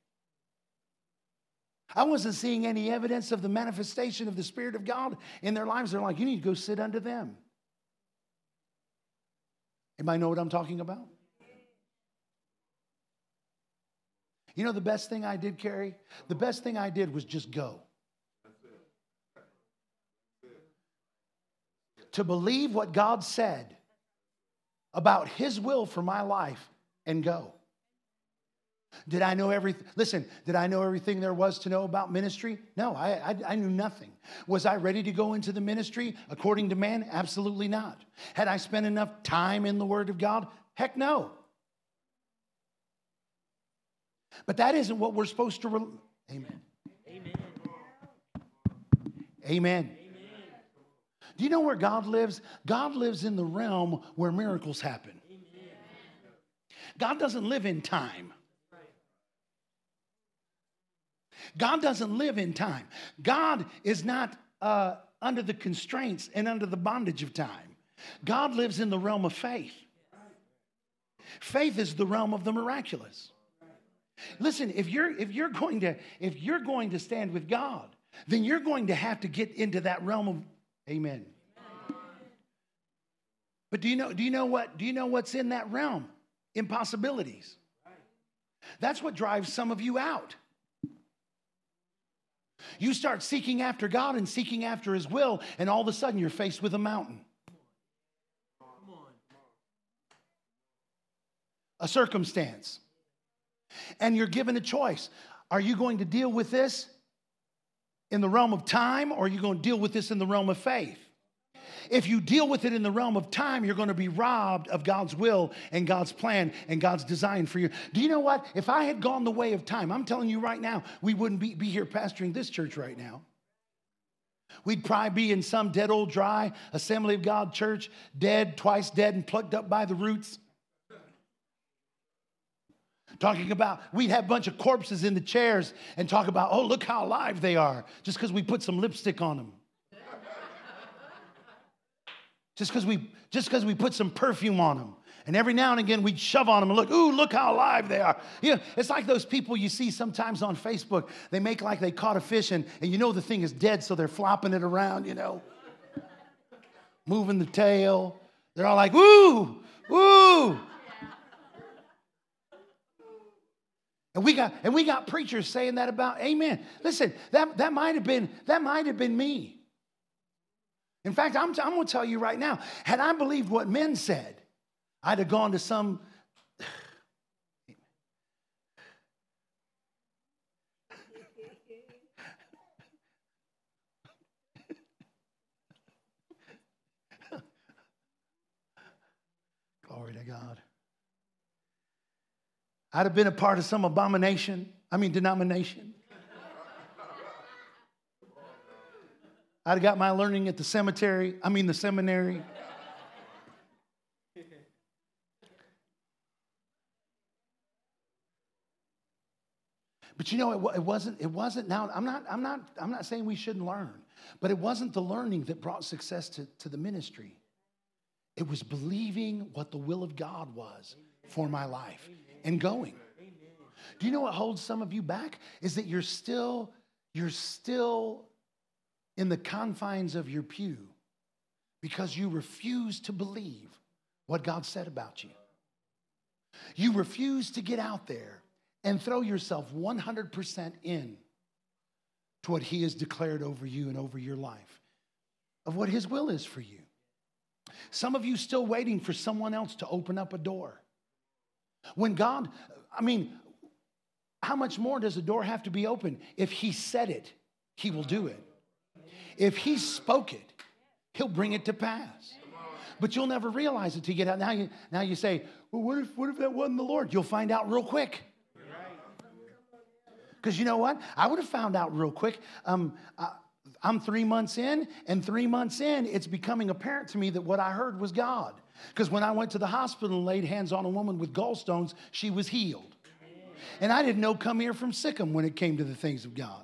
I wasn't seeing any evidence of the manifestation of the Spirit of God in their lives. They're like, you need to go sit under them. Anybody know what I'm talking about? You know the best thing I did, Carrie? The best thing I did was just go. To believe what God said about His will for my life and go. Did I know everything? Listen, did I know everything there was to know about ministry? No, I knew nothing. Was I ready to go into the ministry according to man? Absolutely not. Had I spent enough time in the Word of God? Heck no. But that isn't what we're supposed to... Amen. Amen. Amen. Amen. Do you know where God lives? God lives in the realm where miracles happen. Amen. God doesn't live in time. God doesn't live in time. God is not under the constraints and under the bondage of time. God lives in the realm of faith. Faith is the realm of the miraculous. Listen, if you're going to stand with God, then you're going to have to get into that realm of amen. But do you know what's in that realm? Impossibilities. That's what drives some of you out. You start seeking after God and seeking after His will, and all of a sudden you're faced with a mountain. A circumstance. And you're given a choice. Are you going to deal with this in the realm of time, or are you going to deal with this in the realm of faith? If you deal with it in the realm of time, you're going to be robbed of God's will and God's plan and God's design for you. Do you know what? If I had gone the way of time, I'm telling you right now, we wouldn't be here pastoring this church right now. We'd probably be in some dead old dry Assembly of God church, dead, twice dead, and plucked up by the roots. Talking about, we'd have a bunch of corpses in the chairs and talk about, oh, look how alive they are, just because we put some lipstick on them. Just because we put some perfume on them. And every now and again, we'd shove on them and look, ooh, look how alive they are. It's like those people you see sometimes on Facebook. They make like they caught a fish, and the thing is dead, so they're flopping it around, moving the tail. They're all like, ooh, ooh. And we got preachers saying that about, amen. Listen, that might have been me. In fact, I'm going to tell you right now, had I believed what men said, I'd have gone to some... Glory to God. I'd have been a part of some denomination. I'd have got my learning at the seminary. But it wasn't. Now, I'm not saying we shouldn't learn, but it wasn't the learning that brought success to the ministry. It was believing what the will of God was for my life and going. Do you know what holds some of you back? Is that you're still in the confines of your pew because you refuse to believe what God said about you. You refuse to get out there and throw yourself 100% in to what He has declared over you and over your life, of what His will is for you. Some of you still waiting for someone else to open up a door. When God, how much more does a door have to be open? If He said it, He will do it. If He spoke it, He'll bring it to pass. but you'll never realize it till you get out. Now you say, well, what if that wasn't the Lord? You'll find out real quick. Because you know what? I would have found out real quick. I'm 3 months in, and 3 months in, it's becoming apparent to me that what I heard was God. Because when I went to the hospital and laid hands on a woman with gallstones, she was healed. And I didn't know come here from Sikkim when it came to the things of God.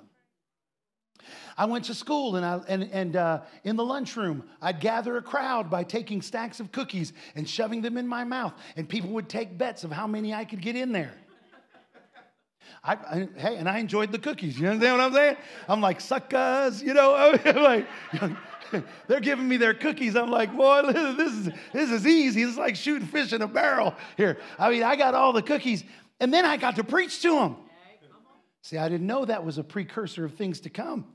I went to school, and in the lunchroom, I'd gather a crowd by taking stacks of cookies and shoving them in my mouth, and people would take bets of how many I could get in there. And I enjoyed the cookies. You understand what I'm saying? I'm like, suckers, you know. I'm like, they're giving me their cookies. I'm like, boy, this is easy. It's like shooting fish in a barrel here. I mean, I got all the cookies, and then I got to preach to them. See, I didn't know that was a precursor of things to come,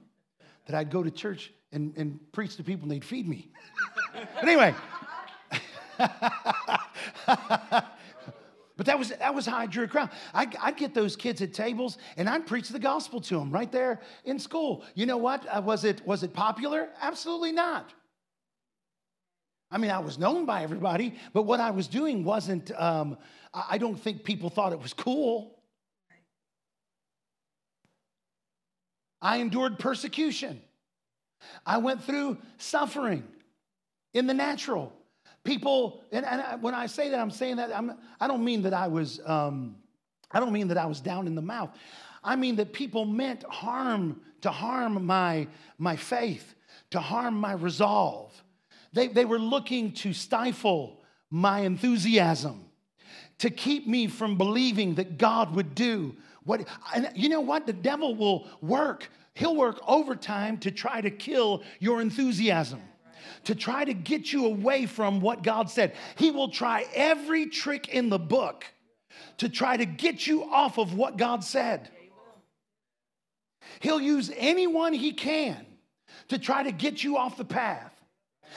that I'd go to church and preach to people and they'd feed me. But anyway. But that was how I drew a crowd. I'd get those kids at tables, and I'd preach the gospel to them right there in school. You know what? Was it popular? Absolutely not. I mean, I was known by everybody, but what I was doing wasn't, I don't think people thought it was cool. I endured persecution. I went through suffering in the natural. People, and when I say that, I'm saying that I don't mean that I was down in the mouth. I mean that people meant harm my faith, to harm my resolve. They were looking to stifle my enthusiasm, to keep me from believing that God would do what. And you know what? The devil will work. He'll work overtime to try to kill your enthusiasm, to try to get you away from what God said. He will try every trick in the book to try to get you off of what God said. He'll use anyone he can to try to get you off the path.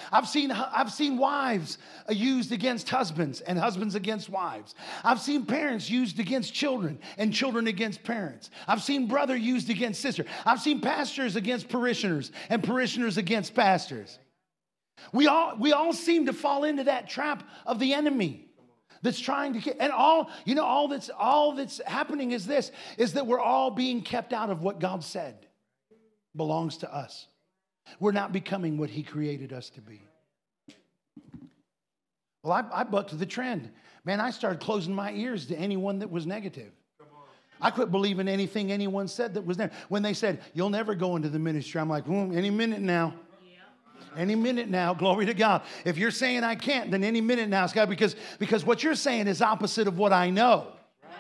I've seen wives used against husbands and husbands against wives. I've seen parents used against children and children against parents. I've seen brother used against sister. I've seen pastors against parishioners and parishioners against pastors. We all seem to fall into that trap of the enemy that's trying to get, and all that's happening is this, is that we're all being kept out of what God said belongs to us. We're not becoming what He created us to be. Well, I bucked the trend. Man, I started closing my ears to anyone that was negative. I quit believing anything anyone said that was there. When they said, you'll never go into the ministry, I'm like, any minute now. Any minute now, glory to God. If you're saying I can't, then any minute now, Scott, because what you're saying is opposite of what I know. Right.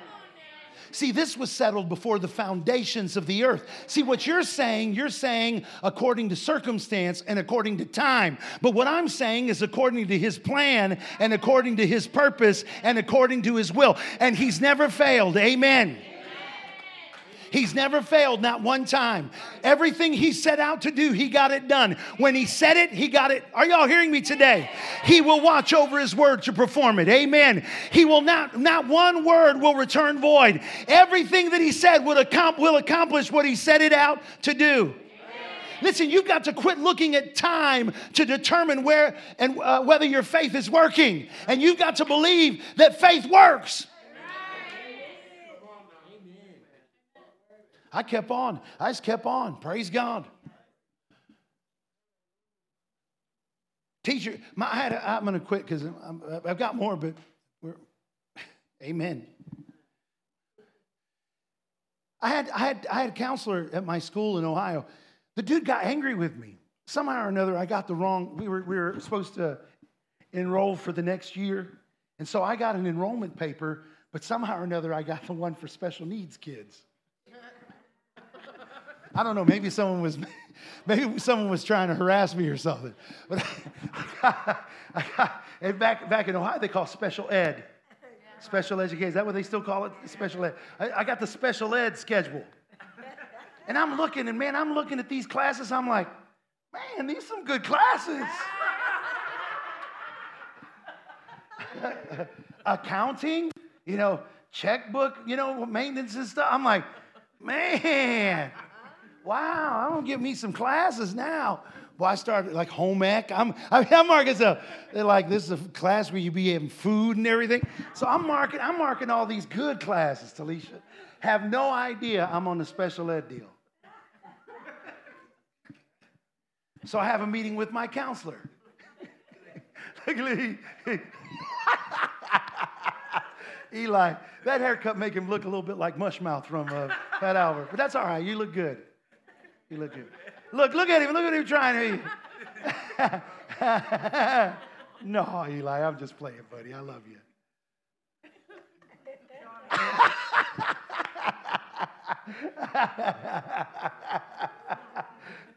See, this was settled before the foundations of the earth. See, what you're saying according to circumstance and according to time. But what I'm saying is according to His plan and according to His purpose and according to His will. And He's never failed. Amen. He's never failed, not one time. Everything He set out to do, He got it done. When He said it, He got it. Are y'all hearing me today? He will watch over His word to perform it. Amen. He will not one word will return void. Everything that He said will accomplish what He set it out to do. Listen, you've got to quit looking at time to determine where and whether your faith is working. And you've got to believe that faith works. I kept on. I just kept on. Praise God. Teacher, I'm going to quit because I've got more, but we're... Amen. I had a counselor at my school in Ohio. The dude got angry with me. Somehow or another, I got the wrong... We were supposed to enroll for the next year, and so I got an enrollment paper, but somehow or another, I got the one for special needs kids. I don't know, maybe someone was trying to harass me or something. But and back in Ohio, they call special ed. Special education. Is that what they still call it? Special ed. I got the special ed schedule. And I'm looking at these classes. I'm like, man, these are some good classes. Accounting, checkbook, maintenance and stuff. I'm like, man, wow, I'm going to give me some classes now. Boy, I started like home ec. I'm marking stuff. They're like, this is a class where you be having food and everything. So I'm marking all these good classes, Talisha. Have no idea I'm on the special ed deal. So I have a meeting with my counselor. Look at me. Eli, that haircut make him look a little bit like Mushmouth from Fat Albert. But that's all right. You look good. You look good. Look at him. Look at him trying to eat. No, Eli, I'm just playing, buddy. I love you.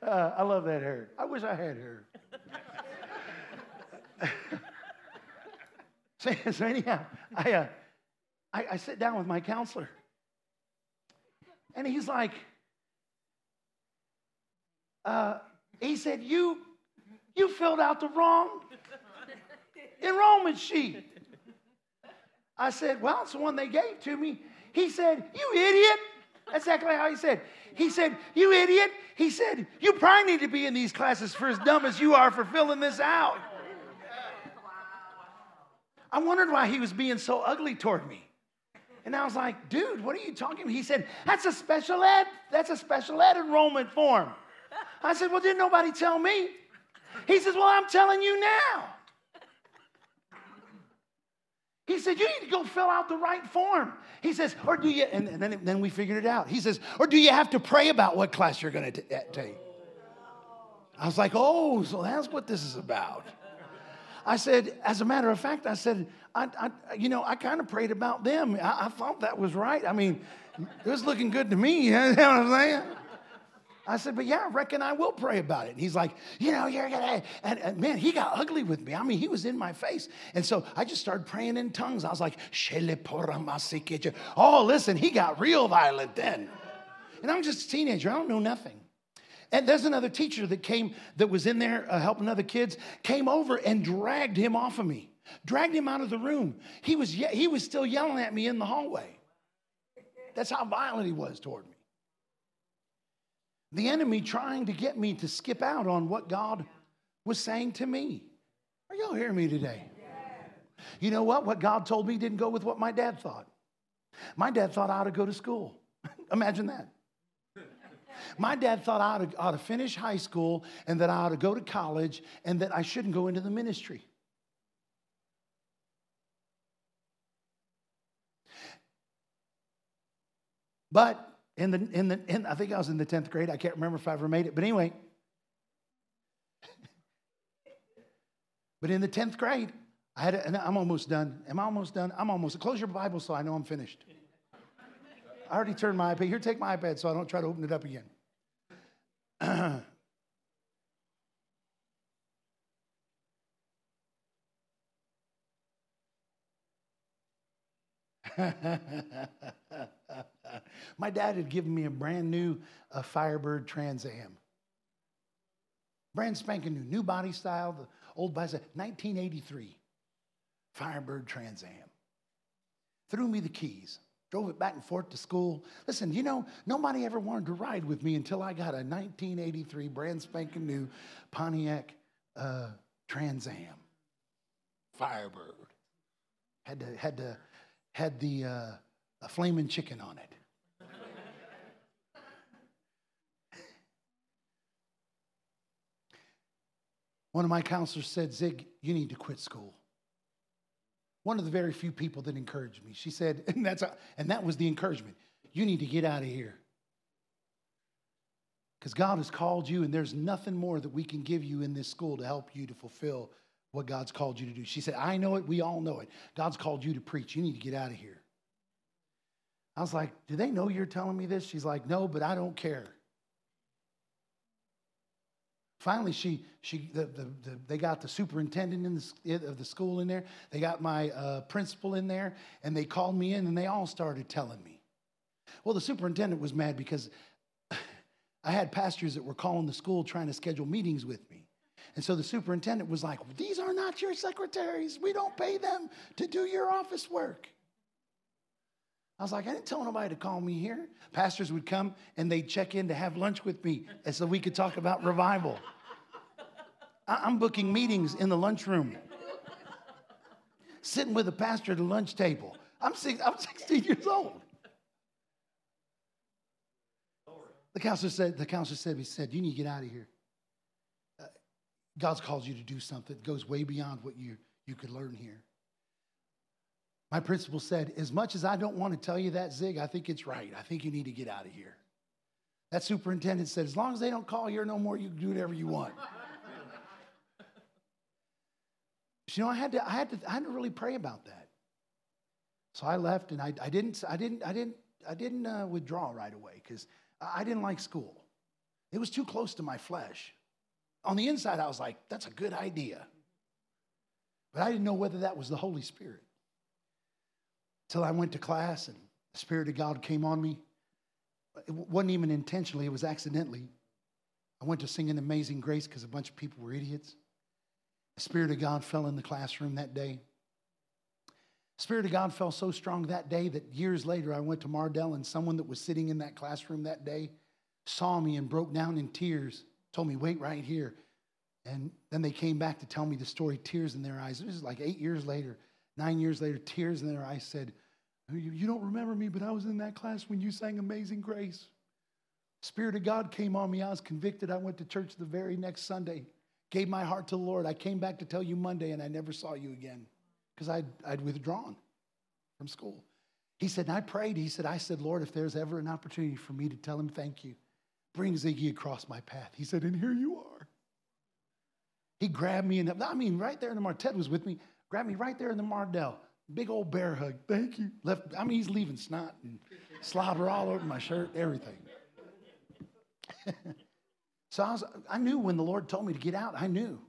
I love that hair. I wish I had hair. So anyhow, I sit down with my counselor. And he's like, he said, you filled out the wrong enrollment sheet. I said, well, it's the one they gave to me. He said, you idiot. That's exactly how he said. He said, you idiot. He said, you probably need to be in these classes for as dumb as you are for filling this out. I wondered why he was being so ugly toward me. And I was like, dude, what are you talking about? He said, that's a special ed enrollment form. I said, well, didn't nobody tell me? He says, well, I'm telling you now. He said, you need to go fill out the right form. He says, or do you, and then we figured it out. He says, or do you have to pray about what class you're going to take? I was like, oh, so that's what this is about. I said, as a matter of fact, I kind of prayed about them. I thought that was right. I mean, it was looking good to me. You know what I'm saying? I said, but yeah, I reckon I will pray about it. And he's like, you're going to, and man, he got ugly with me. I mean, he was in my face. And so I just started praying in tongues. I was like, oh, listen, he got real violent then. And I'm just a teenager. I don't know nothing. And there's another teacher that came, that was in there helping other kids, came over and dragged him off of me, dragged him out of the room. He was still yelling at me in the hallway. That's how violent he was toward me. The enemy trying to get me to skip out on what God was saying to me. Are y'all hearing me today? Yeah. You know what? What God told me didn't go with what my dad thought. My dad thought I ought to go to school. Imagine that. My dad thought I ought to finish high school and that I ought to go to college and that I shouldn't go into the ministry. But I think I was in the 10th grade. I can't remember if I ever made it, but anyway. But in the 10th grade, I'm almost done. Am I almost done? I'm almost. Close your Bible so I know I'm finished. I already turned my iPad. Here, take my iPad so I don't try to open it up again. My dad had given me a brand new Firebird Trans Am. Brand spanking new body style, the old body style, 1983 Firebird Trans Am. Threw me the keys, drove it back and forth to school. Listen, nobody ever wanted to ride with me until I got a 1983 brand spanking new Pontiac Trans Am Firebird. Had the a flaming chicken on it. One of my counselors said, Zig, you need to quit school. One of the very few people that encouraged me. She said, and that was the encouragement. You need to get out of here. Because God has called you, and there's nothing more that we can give you in this school to help you to fulfill what God's called you to do. She said, I know it. We all know it. God's called you to preach. You need to get out of here. I was like, do they know you're telling me this? She's like, no, but I don't care. Finally, they got the superintendent of the school in there. They got my principal in there, and they called me in, and they all started telling me. Well, the superintendent was mad because I had pastors that were calling the school trying to schedule meetings with me. And so the superintendent was like, these are not your secretaries. We don't pay them to do your office work. I was like, I didn't tell nobody to call me here. Pastors would come, and they'd check in to have lunch with me so we could talk about revival. I'm booking meetings in the lunchroom, sitting with the pastor at the lunch table. I'm 16 years old. The counselor said, you need to get out of here. God's called you to do something that goes way beyond what you could learn here. My principal said, as much as I don't want to tell you that, Zig, I think it's right. I think you need to get out of here. That superintendent said, as long as they don't call you no more, you can do whatever you want. You know, I had to really pray about that. So I left, and I didn't withdraw right away because I didn't like school. It was too close to my flesh. On the inside, I was like, that's a good idea. But I didn't know whether that was the Holy Spirit. Till I went to class, and the Spirit of God came on me. It wasn't even intentionally, it was accidentally. I went to sing an Amazing Grace because a bunch of people were idiots. The Spirit of God fell in the classroom that day. The Spirit of God fell so strong that day that years later I went to Mardell, and someone that was sitting in that classroom that day saw me and broke down in tears, told me, wait right here. And then they came back to tell me the story, tears in their eyes. It was like 9 years later, tears in their eyes said, you don't remember me, but I was in that class when you sang Amazing Grace. Spirit of God came on me. I was convicted. I went to church the very next Sunday. Gave my heart to the Lord. I came back to tell you Monday, and I never saw you again because I'd withdrawn from school. He said, and I prayed. He said, I said, Lord, if there's ever an opportunity for me to tell him thank you, bring Ziggy across my path. He said, and here you are. He grabbed me, right there in the Mardell. Ted was with me. Grabbed me right there in the Mardell. Big old bear hug. Thank you. He's leaving snot and slobber all over my shirt, everything. So I knew when the Lord told me to get out, I knew.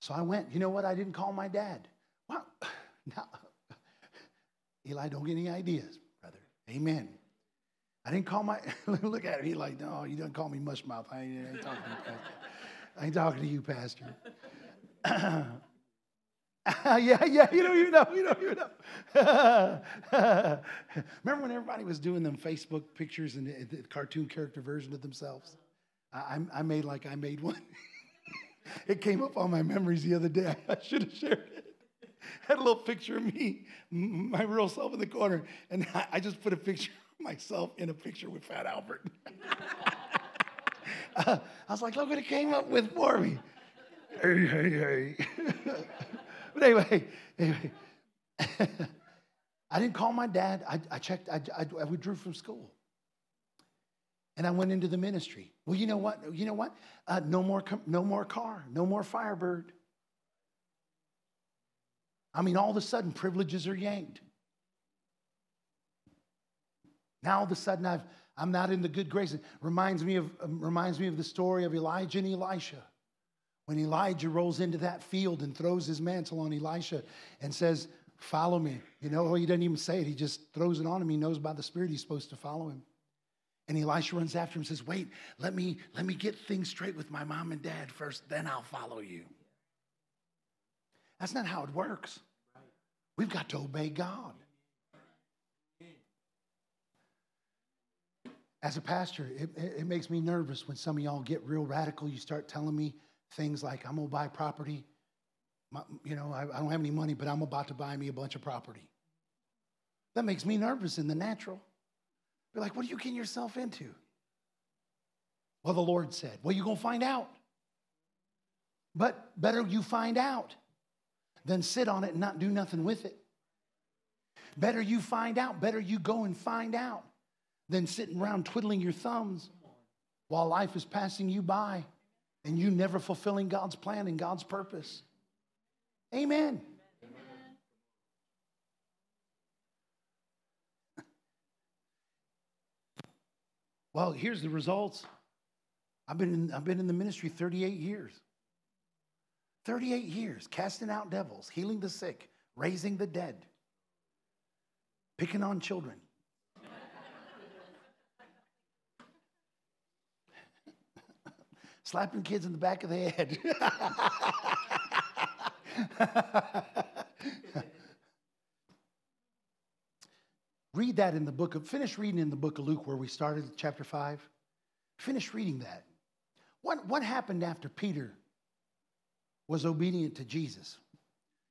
So I went. You know what? I didn't call my dad. Well, now, Eli, don't get any ideas, brother. Amen. I didn't call my, look at him. He's like, no, you don't call me mushmouth. I ain't talking to you, Pastor. Yeah, you don't even know. Remember when everybody was doing them Facebook pictures and the cartoon character version of themselves? I made one. It came up on my memories the other day. I should have shared it. Had a little picture of me, my real self in the corner, and I just put a picture of myself in a picture with Fat Albert. I was like, look what it came up with for me. Hey. But anyway. I didn't call my dad. I withdrew from school. And I went into the ministry. Well, you know what? No more car. No more Firebird. I mean, all of a sudden, privileges are yanked. Now all of a sudden, I'm not in the good graces. Reminds me of the story of Elijah and Elisha. When Elijah rolls into that field and throws his mantle on Elisha and says, follow me. You know, he doesn't even say it. He just throws it on him. He knows by the Spirit he's supposed to follow him. And Elisha runs after him and says, wait, let me get things straight with my mom and dad first, then I'll follow you. That's not how it works. We've got to obey God. As a pastor, it makes me nervous when some of y'all get real radical. You start telling me things like, I'm going to buy property. I don't have any money, but I'm about to buy me a bunch of property. That makes me nervous in the natural. You're like, what are you getting yourself into? Well, the Lord said, well, you're going to find out. But better you find out than sit on it and not do nothing with it. Better you find out. Better you go and find out than sitting around twiddling your thumbs while life is passing you by and you never fulfilling God's plan and God's purpose. Amen. Well, here's the results. I've been in the ministry 38 years. 38 years, casting out devils, healing the sick, raising the dead, picking on children. Slapping kids in the back of the head. Read that in the book of, finish reading in the book of Luke where we started, chapter 5. Finish reading that. What happened after Peter was obedient to Jesus.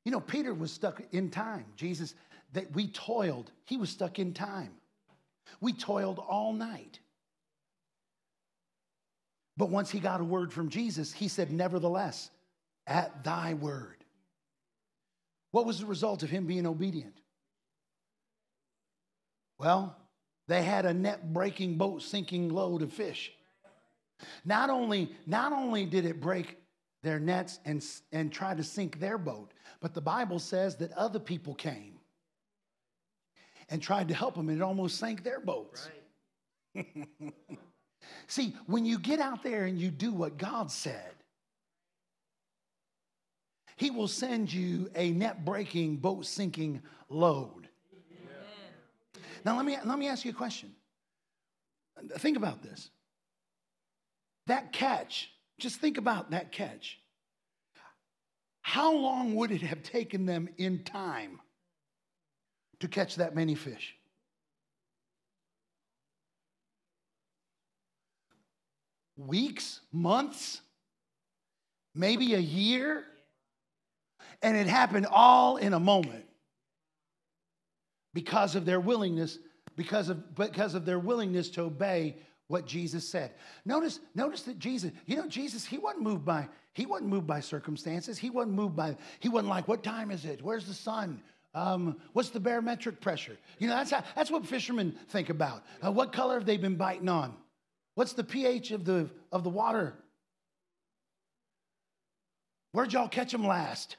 You know, Peter was stuck in time. Jesus, that we toiled. He was stuck in time. We toiled all night. But once he got a word from Jesus, he said, nevertheless, at thy word. What was the result of him being obedient? Well, they had a net-breaking, boat-sinking load of fish. Not only did it break their nets and try to sink their boat, but the Bible says that other people came and tried to help them, and it almost sank their boats. Right. See, when you get out there and you do what God said, he will send you a net-breaking, boat-sinking load. Yeah. Now, let me ask you a question. Think about this. That catch, just think about that catch. How long would it have taken them in time to catch that many fish? Weeks, months, maybe a year, and it happened all in a moment because of their willingness, because of their willingness to obey what Jesus said. Notice that Jesus, you know, Jesus, he wasn't moved by circumstances. He wasn't like, what time is it? Where's the sun? What's the barometric pressure? You know, that's what fishermen think about. What color have they been biting on? What's the pH of the water? Where'd y'all catch them last?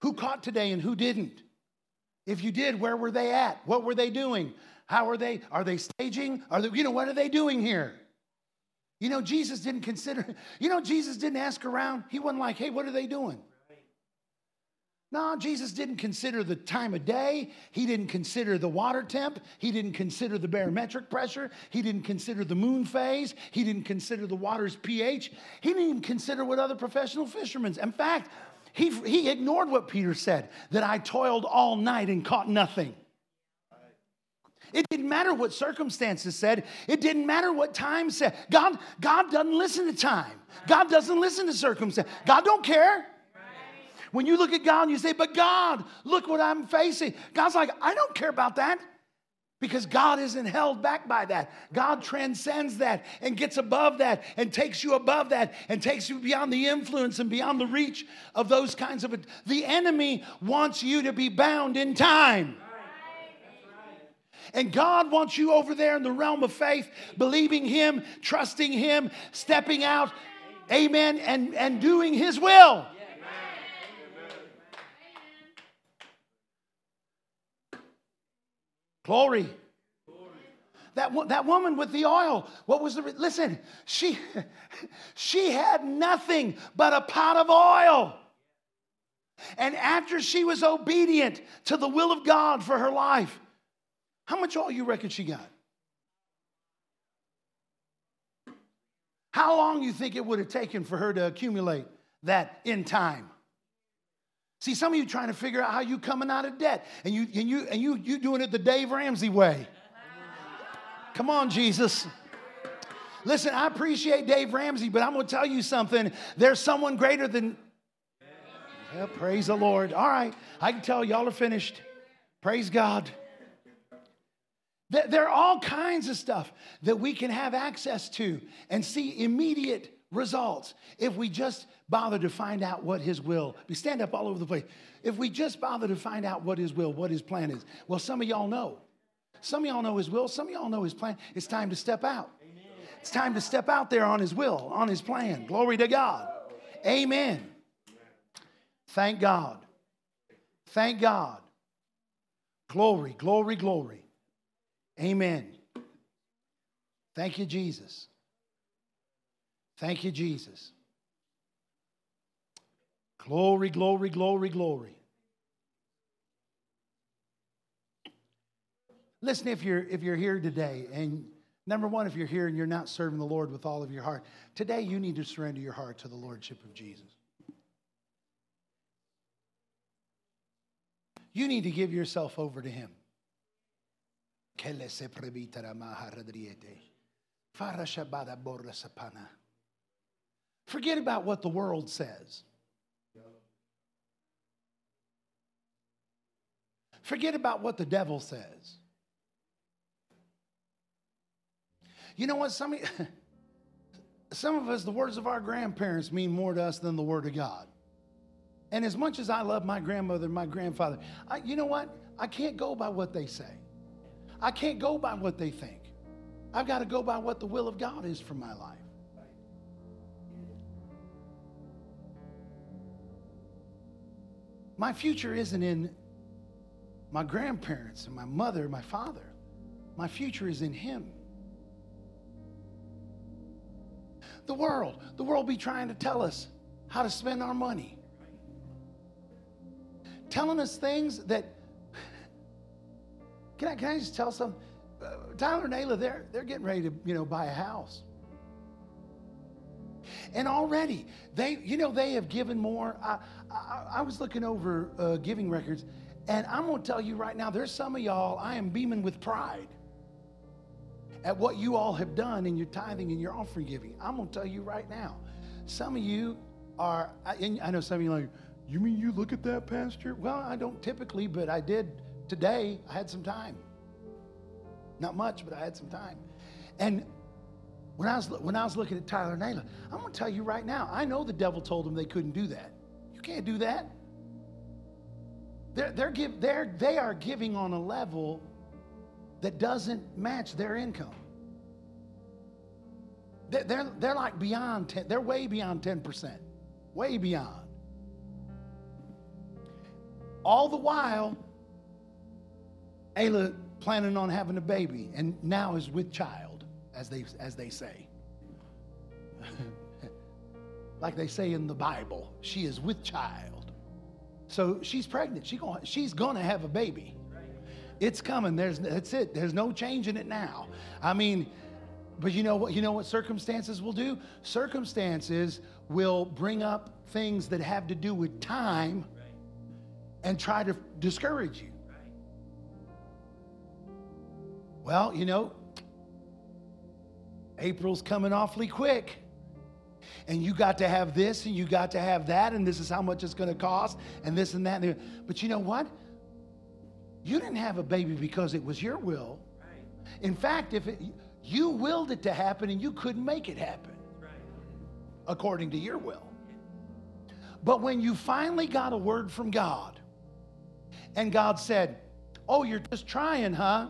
Who caught today and who didn't? If you did, where were they at? What were they doing? How are they? Are they staging? What are they doing here? You know, Jesus didn't ask around. He wasn't like, hey, what are they doing? No, Jesus didn't consider the time of day. He didn't consider the water temp. He didn't consider the barometric pressure. He didn't consider the moon phase. He didn't consider the water's pH. He didn't even consider what other professional fishermen. In fact, he ignored what Peter said, that I toiled all night and caught nothing. It didn't matter what circumstances said. It didn't matter what time said. God doesn't listen to time. God doesn't listen to circumstance. God don't care. When you look at God and you say, but God, look what I'm facing. God's like, I don't care about that, because God isn't held back by that. God transcends that and gets above that and takes you above that and takes you beyond the influence and beyond the reach of those kinds of... The enemy wants you to be bound in time. And God wants you over there in the realm of faith, believing him, trusting him, stepping out, amen, and doing his will. Glory. That woman with the oil, what was the... Listen, she had nothing but a pot of oil. And after she was obedient to the will of God for her life, how much oil you reckon she got? How long you think it would have taken for her to accumulate that in time? See, some of you trying to figure out how you coming out of debt, and you doing it the Dave Ramsey way. Come on, Jesus. Listen, I appreciate Dave Ramsey, but I'm going to tell you something. There's someone greater than... Yeah, praise the Lord. All right, I can tell y'all are finished. Praise God. There are all kinds of stuff that we can have access to and see immediate results if we just bother to find out what his will. We stand up all over the place. If we just bother to find out what his will, what his plan is. Well, some of y'all know. Some of y'all know his will. Some of y'all know his plan. It's time to step out. Amen. It's time to step out there on his will, on his plan. Glory to God. Amen. Thank God. Thank God. Glory, glory, glory. Amen. Thank you, Jesus. Thank you, Jesus. Glory, glory, glory, glory. Listen, if you're here today, and number one, if you're here and you're not serving the Lord with all of your heart, today you need to surrender your heart to the Lordship of Jesus. You need to give yourself over to him. Forget about what the world says. Forget about what the devil says. You know what? Some of us, the words of our grandparents mean more to us than the Word of God. And as much as I love my grandmother and my grandfather, you know what? I can't go by what they say. I can't go by what they think. I've got to go by what the will of God is for my life. My future isn't in my grandparents and my mother, my father. My future is in Him. The world be trying to tell us how to spend our money. Telling us things that, can I just tell some? Tyler and Ayla, they're getting ready to, buy a house. And already, they have given more. I was looking over giving records, and I'm going to tell you right now, there's some of y'all, I am beaming with pride at what you all have done in your tithing and your offering giving. I'm going to tell you right now, some of you are, and I know some of you are like, you mean you look at that, Pastor? Well, I don't typically, but I did today. I had some time. Not much, but I had some time. And when I was looking at Tyler and Ayla, I'm going to tell you right now, I know the devil told them they couldn't do that. You can't do that. They are giving on a level that doesn't match their income. They're like beyond 10. They're way beyond 10%. Way beyond. All the while, Ayla planning on having a baby and now is with child, as they say. Like they say in the Bible, she is with child. So she's pregnant. She's gonna have a baby. It's coming. That's it. There's no changing it now. I mean, but you know what circumstances will do? Circumstances will bring up things that have to do with time and try to discourage you. Well, April's coming awfully quick. And you got to have this and you got to have that, and this is how much it's going to cost, and this and that. But you know what? You didn't have a baby because it was your will. Right. In fact, if you willed it to happen and you couldn't make it happen, right, according to your will. But when you finally got a word from God, and God said, "Oh, you're just trying, huh?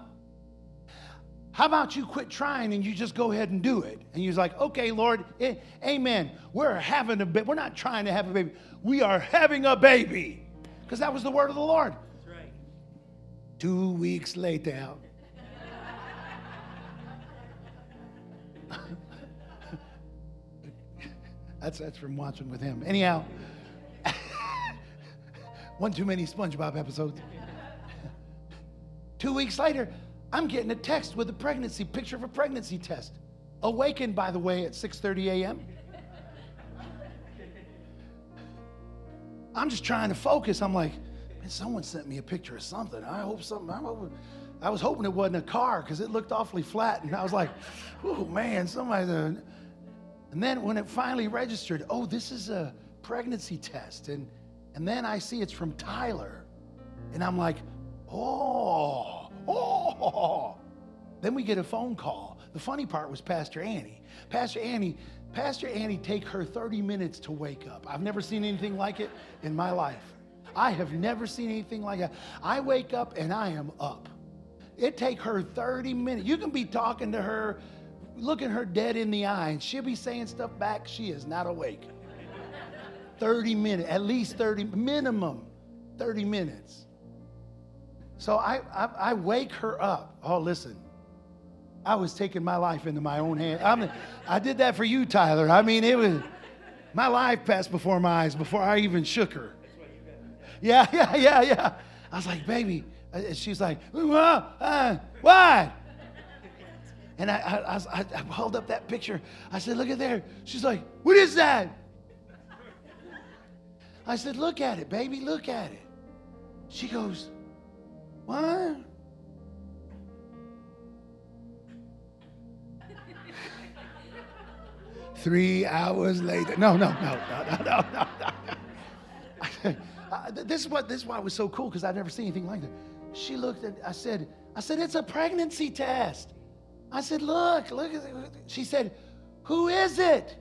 How about you quit trying and you just go ahead and do it?" And you're like, "Okay, Lord, amen. We're not trying to have a baby. We are having a baby." Because that was the word of the Lord. That's right. 2 weeks later. That's from watching with him. Anyhow, one too many SpongeBob episodes. 2 weeks later, I'm getting a text with a pregnancy, picture of a pregnancy test. Awakened, by the way, at 6:30 a.m. I'm just trying to focus. I'm like, man, someone sent me a picture of something. I was hoping it wasn't a car because it looked awfully flat. And I was like, oh, man, somebody's a... And then when it finally registered, oh, this is a pregnancy test. And then I see it's from Tyler. And I'm like, oh. Then we get a phone call. The funny part was Pastor Annie take her 30 minutes to wake up. I've never seen anything like it in my life. I have never seen anything like that. I wake up and I am up. It take her 30 minutes. You can be talking to her, looking her dead in the eye, and she'll be saying stuff back. She is not awake. 30 minutes, at least 30, minimum 30 minutes. So I wake her up. Oh, listen, I was taking my life into my own hand. I did that for you, Tyler. I mean, it was, my life passed before my eyes before I even shook her. Yeah. I was like, "Baby," she's like, "Why?" And I held up that picture. I said, "Look at there." She's like, "What is that?" I said, "Look at it, baby. Look at it." She goes, "What?" 3 hours later. No. This is why it was so cool, because I've never seen anything like that. She looked at, I said, it's a pregnancy test. I said, look. She said, who is it?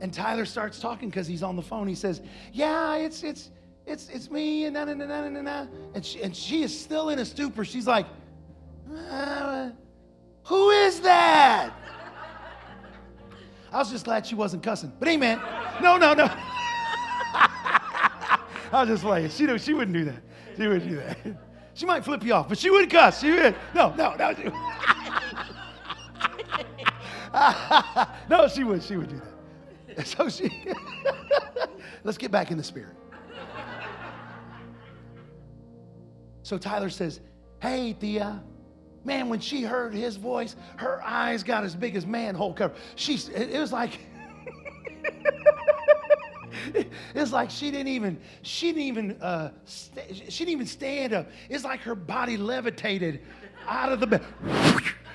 And Tyler starts talking because he's on the phone. He says, yeah, it's me, and na na na. And she is still in a stupor. She's like, who is that? I was just glad she wasn't cussing. But amen. No. I was just playing. She wouldn't do that. She wouldn't do that. She might flip you off, but she wouldn't cuss. She would. No. No, she would. She would do that. So let's get back in the spirit. So Tyler says, hey, Thea. Man, when she heard his voice, her eyes got as big as manhole cover. It was like... It's like she didn't even stand up. It's like her body levitated out of the bed.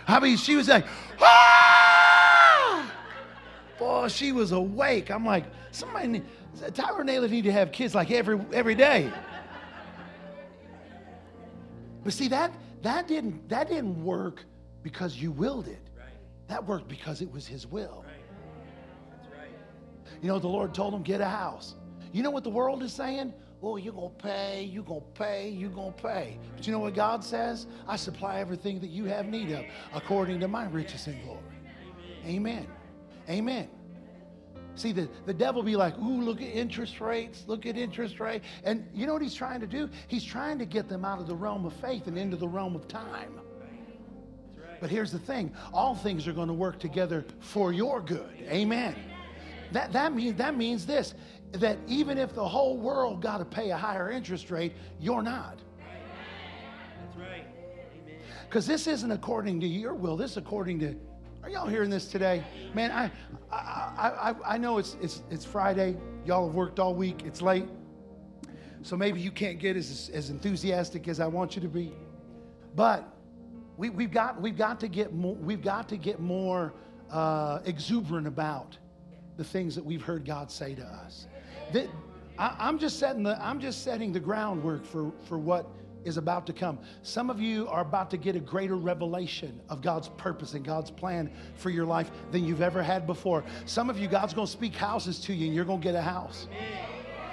I mean, she was like, ah! Boy, she was awake. I'm like, Tyler and Naylor need to have kids like every day. But see, that didn't work because you willed it. Right. That worked because it was His will. Right. You know, the Lord told him, get a house. You know what the world is saying? Oh, you're going to pay. But you know what God says? I supply everything that you have need of according to my riches and glory. Amen. See, the devil be like, ooh, look at interest rates. And you know what he's trying to do? He's trying to get them out of the realm of faith and into the realm of time. But here's the thing. All things are going to work together for your good. Amen. That means this, that even if the whole world got to pay a higher interest rate, you're not. That's right. Amen. Because this isn't according to your will. This is according to. Are y'all hearing this today, man? I know it's Friday. Y'all have worked all week. It's late, so maybe you can't get as enthusiastic as I want you to be. But we've got to get more exuberant about the things that we've heard God say to us. I'm just setting the groundwork for what is about to come. Some of you are about to get a greater revelation of God's purpose and God's plan for your life than you've ever had before. Some of you, God's going to speak houses to you, and you're going to get a house.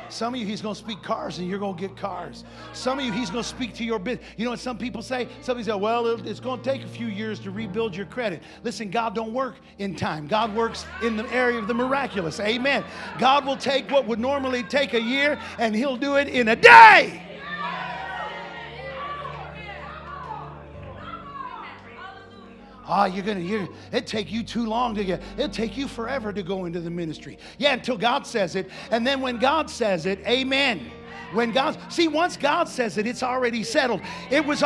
Some of you, He's going to speak cars, and you're going to get cars. Some of you, He's going to speak to your business. You know what some people say? Some people say, well, it's going to take a few years to rebuild your credit. Listen, God don't work in time. God works in the area of the miraculous. Amen. God will take what would normally take a year, and He'll do it in a day. Oh, it'd take you too long to get. It'll take you forever to go into the ministry. Yeah, until God says it. And then when God says it, amen. Once God says it, it's already settled. If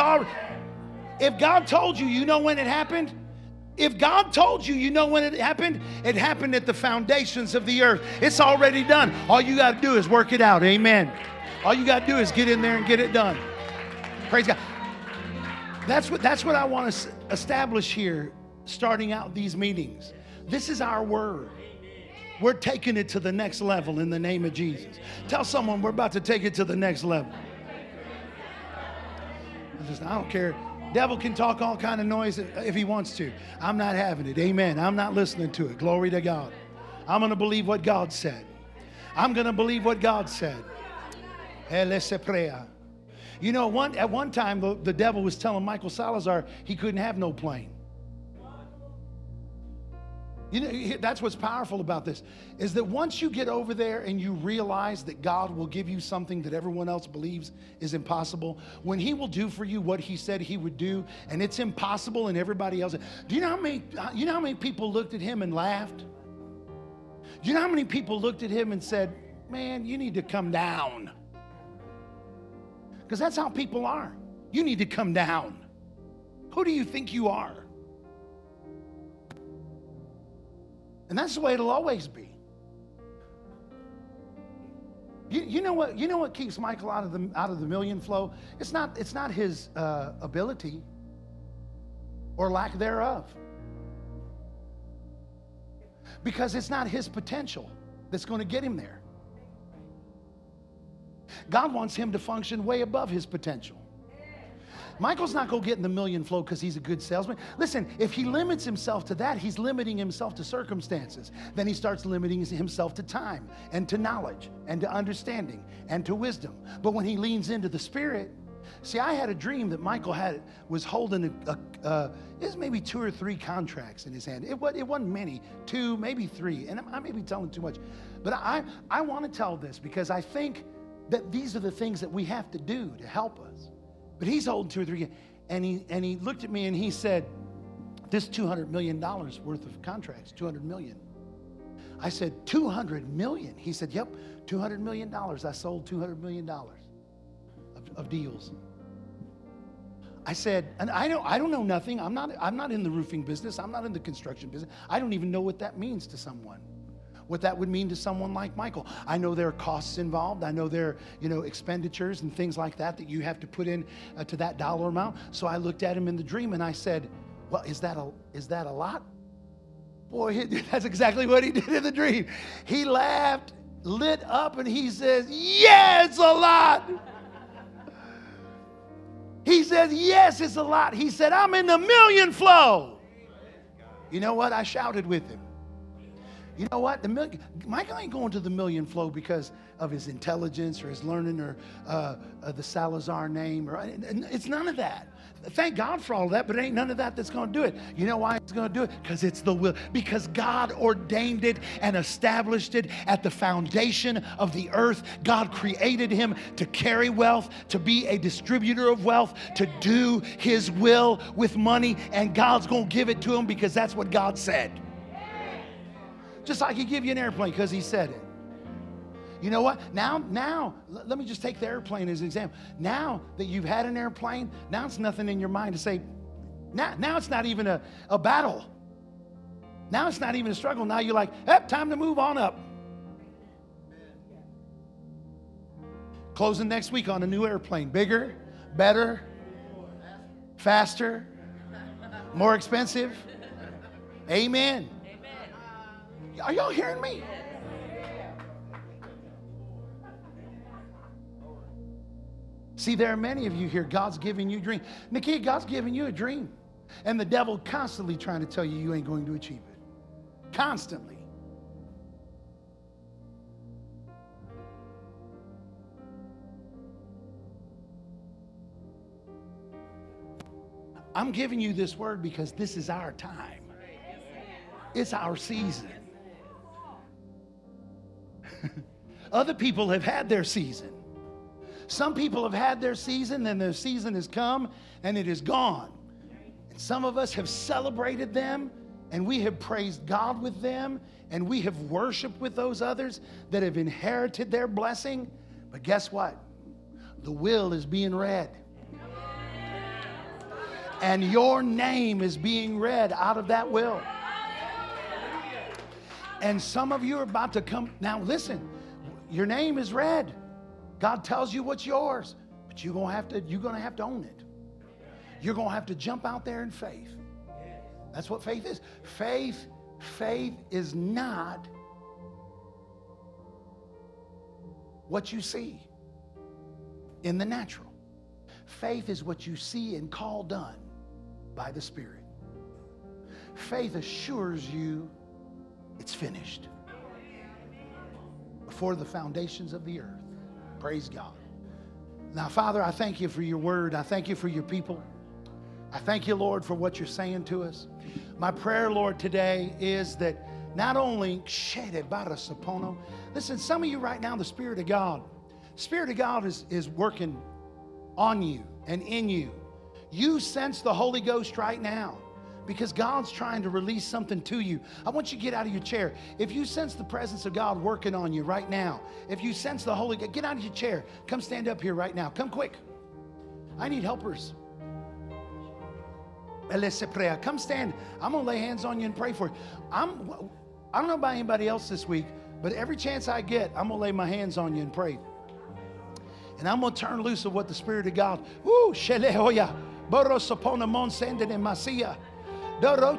God told you, you know when it happened? If God told you, you know when it happened at the foundations of the earth. It's already done. All you got to do is work it out. Amen. All you got to do is get in there and get it done. Praise God. That's what I want to establish here, starting out these meetings. This is our word. We're taking it to the next level in the name of Jesus. Tell someone we're about to take it to the next level. I don't care. Devil can talk all kind of noise if he wants to. I'm not having it. Amen. I'm not listening to it. Glory to God. I'm going to believe what God said. I'm going to believe what God said. You know, at one time, the devil was telling Michael Salazar he couldn't have no plane. You know, that's what's powerful about this, is that once you get over there and you realize that God will give you something that everyone else believes is impossible, when He will do for you what He said He would do, and it's impossible and everybody else. Do you know how many people looked at him and laughed? Do you know how many people looked at him and said, man, you need to come down? Because that's how people are. You need to come down. Who do you think you are? And that's the way it'll always be. You know what keeps Michael out of the million flow? It's not his ability or lack thereof. because it's not his potential that's going to get him there. God wants him to function way above his potential. Michael's not going to get in the million flow because he's a good salesman. Listen, if he limits himself to that, he's limiting himself to circumstances. Then he starts limiting himself to time and to knowledge and to understanding and to wisdom. But when he leans into the Spirit, see, I had a dream that Michael had was holding it was maybe 2 or 3 contracts in his hand. It wasn't many, 2, maybe 3. And I may be telling too much. But I want to tell this because I think that these are the things that we have to do to help us. But he's holding 2 or 3, and he looked at me and he said, this $200 million worth of contracts, $200 million. I said, $200 million? He said, yep, $200 million. I sold $200 million of deals. I said, and I don't know nothing. I'm not in the roofing business. I'm not in the construction business. I don't even know what that means to someone. What that would mean to someone like Michael. I know there are costs involved. I know there are, expenditures and things like that that you have to put in to that dollar amount. So I looked at him in the dream and I said, well, is that a lot? Boy, that's exactly what he did in the dream. He laughed, lit up, and he says, yeah, it's a lot. He says, yes, it's a lot. He said, I'm in the million flow. You know what? I shouted with him. You know what? Michael ain't going to the million flow because of his intelligence or his learning or the Salazar name. It's none of that. Thank God for all of that, but it ain't none of that that's going to do it. You know why it's going to do it? Because it's the will. Because God ordained it and established it at the foundation of the earth. God created him to carry wealth, to be a distributor of wealth, to do his will with money, and God's going to give it to him because that's what God said. Just like he gave you an airplane because he said it. You know what? Now, let me just take the airplane as an example. Now that you've had an airplane, now it's nothing in your mind to say, now it's not even a battle. Now it's not even a struggle. Now you're like, hey, time to move on up. Closing next week on a new airplane. Bigger, better, faster, more expensive. Amen. Are y'all hearing me? See, there are many of you here. God's giving you a dream. Nikita, God's giving you a dream. And the devil constantly trying to tell you you ain't going to achieve it. Constantly. I'm giving you this word because this is our time. It's our season. Other people have had their season. Some people have had their season, and their season has come, and it is gone. And some of us have celebrated them, and we have praised God with them, and we have worshiped with those others that have inherited their blessing. But guess what? The will is being read. And your name is being read out of that will. And some of you are about to come. Now listen, your name is read. God tells you what's yours, but you're gonna have to own it. You're gonna have to jump out there in faith. That's what faith is. Faith is not what you see in the natural. Faith is what you see and call done by the Spirit. Faith assures you it's finished before the foundations of the earth. Praise God. Now, Father, I thank you for your word. I thank you for your people. I thank you, Lord, for what you're saying to us. My prayer, Lord, today is that not only listen, some of you right now, the Spirit of God is working on you and in you. You sense the Holy Ghost right now, because God's trying to release something to you. I want you to get out of your chair. If you sense the presence of God working on you right now, if you sense the Holy Ghost, get out of your chair. Come stand up here right now. Come quick. I need helpers. Come stand. I'm going to lay hands on you and pray for you. I don't know about anybody else this week, but every chance I get, I'm going to lay my hands on you and pray. And I'm going to turn loose of what the Spirit of God. Woo! Shelehoya. Borosopona mon sendin in Masia. Fire.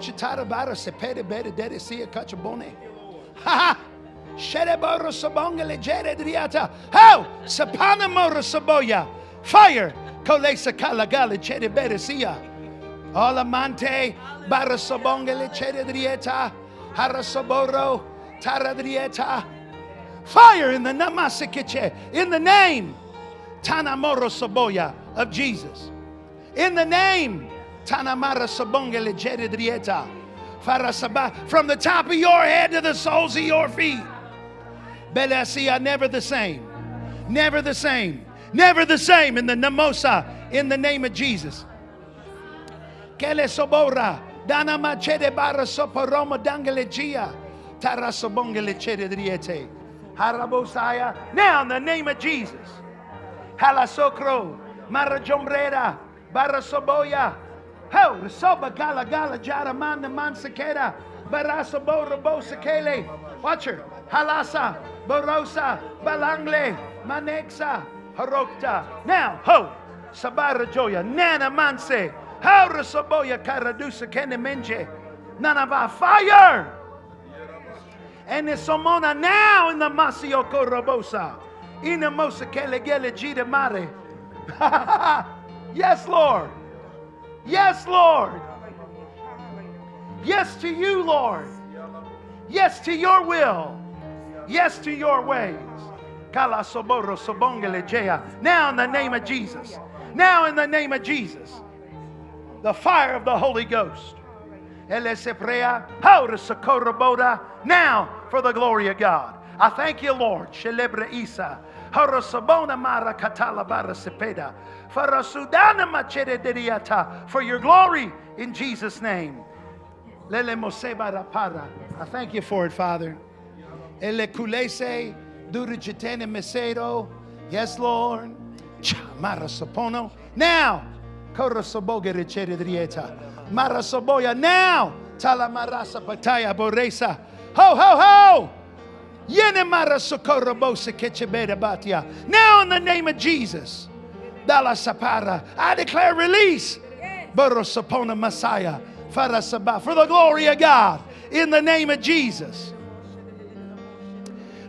Alamante barasabongele chedrieta harasaboro taradrieta. Fire in the namasikiche, in the name Tanamoro Saboya of Jesus. In the name Tanamara Sabongele Jedrieta Farasaba, from the top of your head to the soles of your feet. Belesia, never the same. Never the same. Never the same in the Namosa, in the name of Jesus. Kele Sobora, Danama Chede Barasoporoma Dangalejia, Tarasabongele Chedriete. Harabosaya. Now in the name of Jesus. Halasokro, Marajomreda, Barasoboya, Ho, Soba Gala Gala Jaramanda Mansekeda, Barasobora Bosekele, Watcher, Halasa, Borosa, Balangle, Manexa, Harokta. Now, Ho, Sabarajoya, Nana Manse, Harasoboya Karadusa Kenemenje, Nanaba, fire! And the Somona now in the Masioko Robosa. Yes, Lord. Yes, Lord. Yes to you, Lord. Yes to your will. Yes to your ways. Now in the name of Jesus. Now in the name of Jesus. The fire of the Holy Ghost. Now for the glory of God. I thank you, Lord. Celebre Isa. Harasabona mara katala bara sepeda. Farasudana machede deriata. For your glory in Jesus' name. Lele mosebara para. I thank you for it, Father. Ele kulese durujitene mesero. Yes, Lord. Chamara sapono. Now. Korosabogere chede deriata. Marasaboya. Now. Talamarasa pataya boresa. Ho, ho, ho. Now in the name of Jesus, I declare release Messiah for the glory of God in the name of Jesus.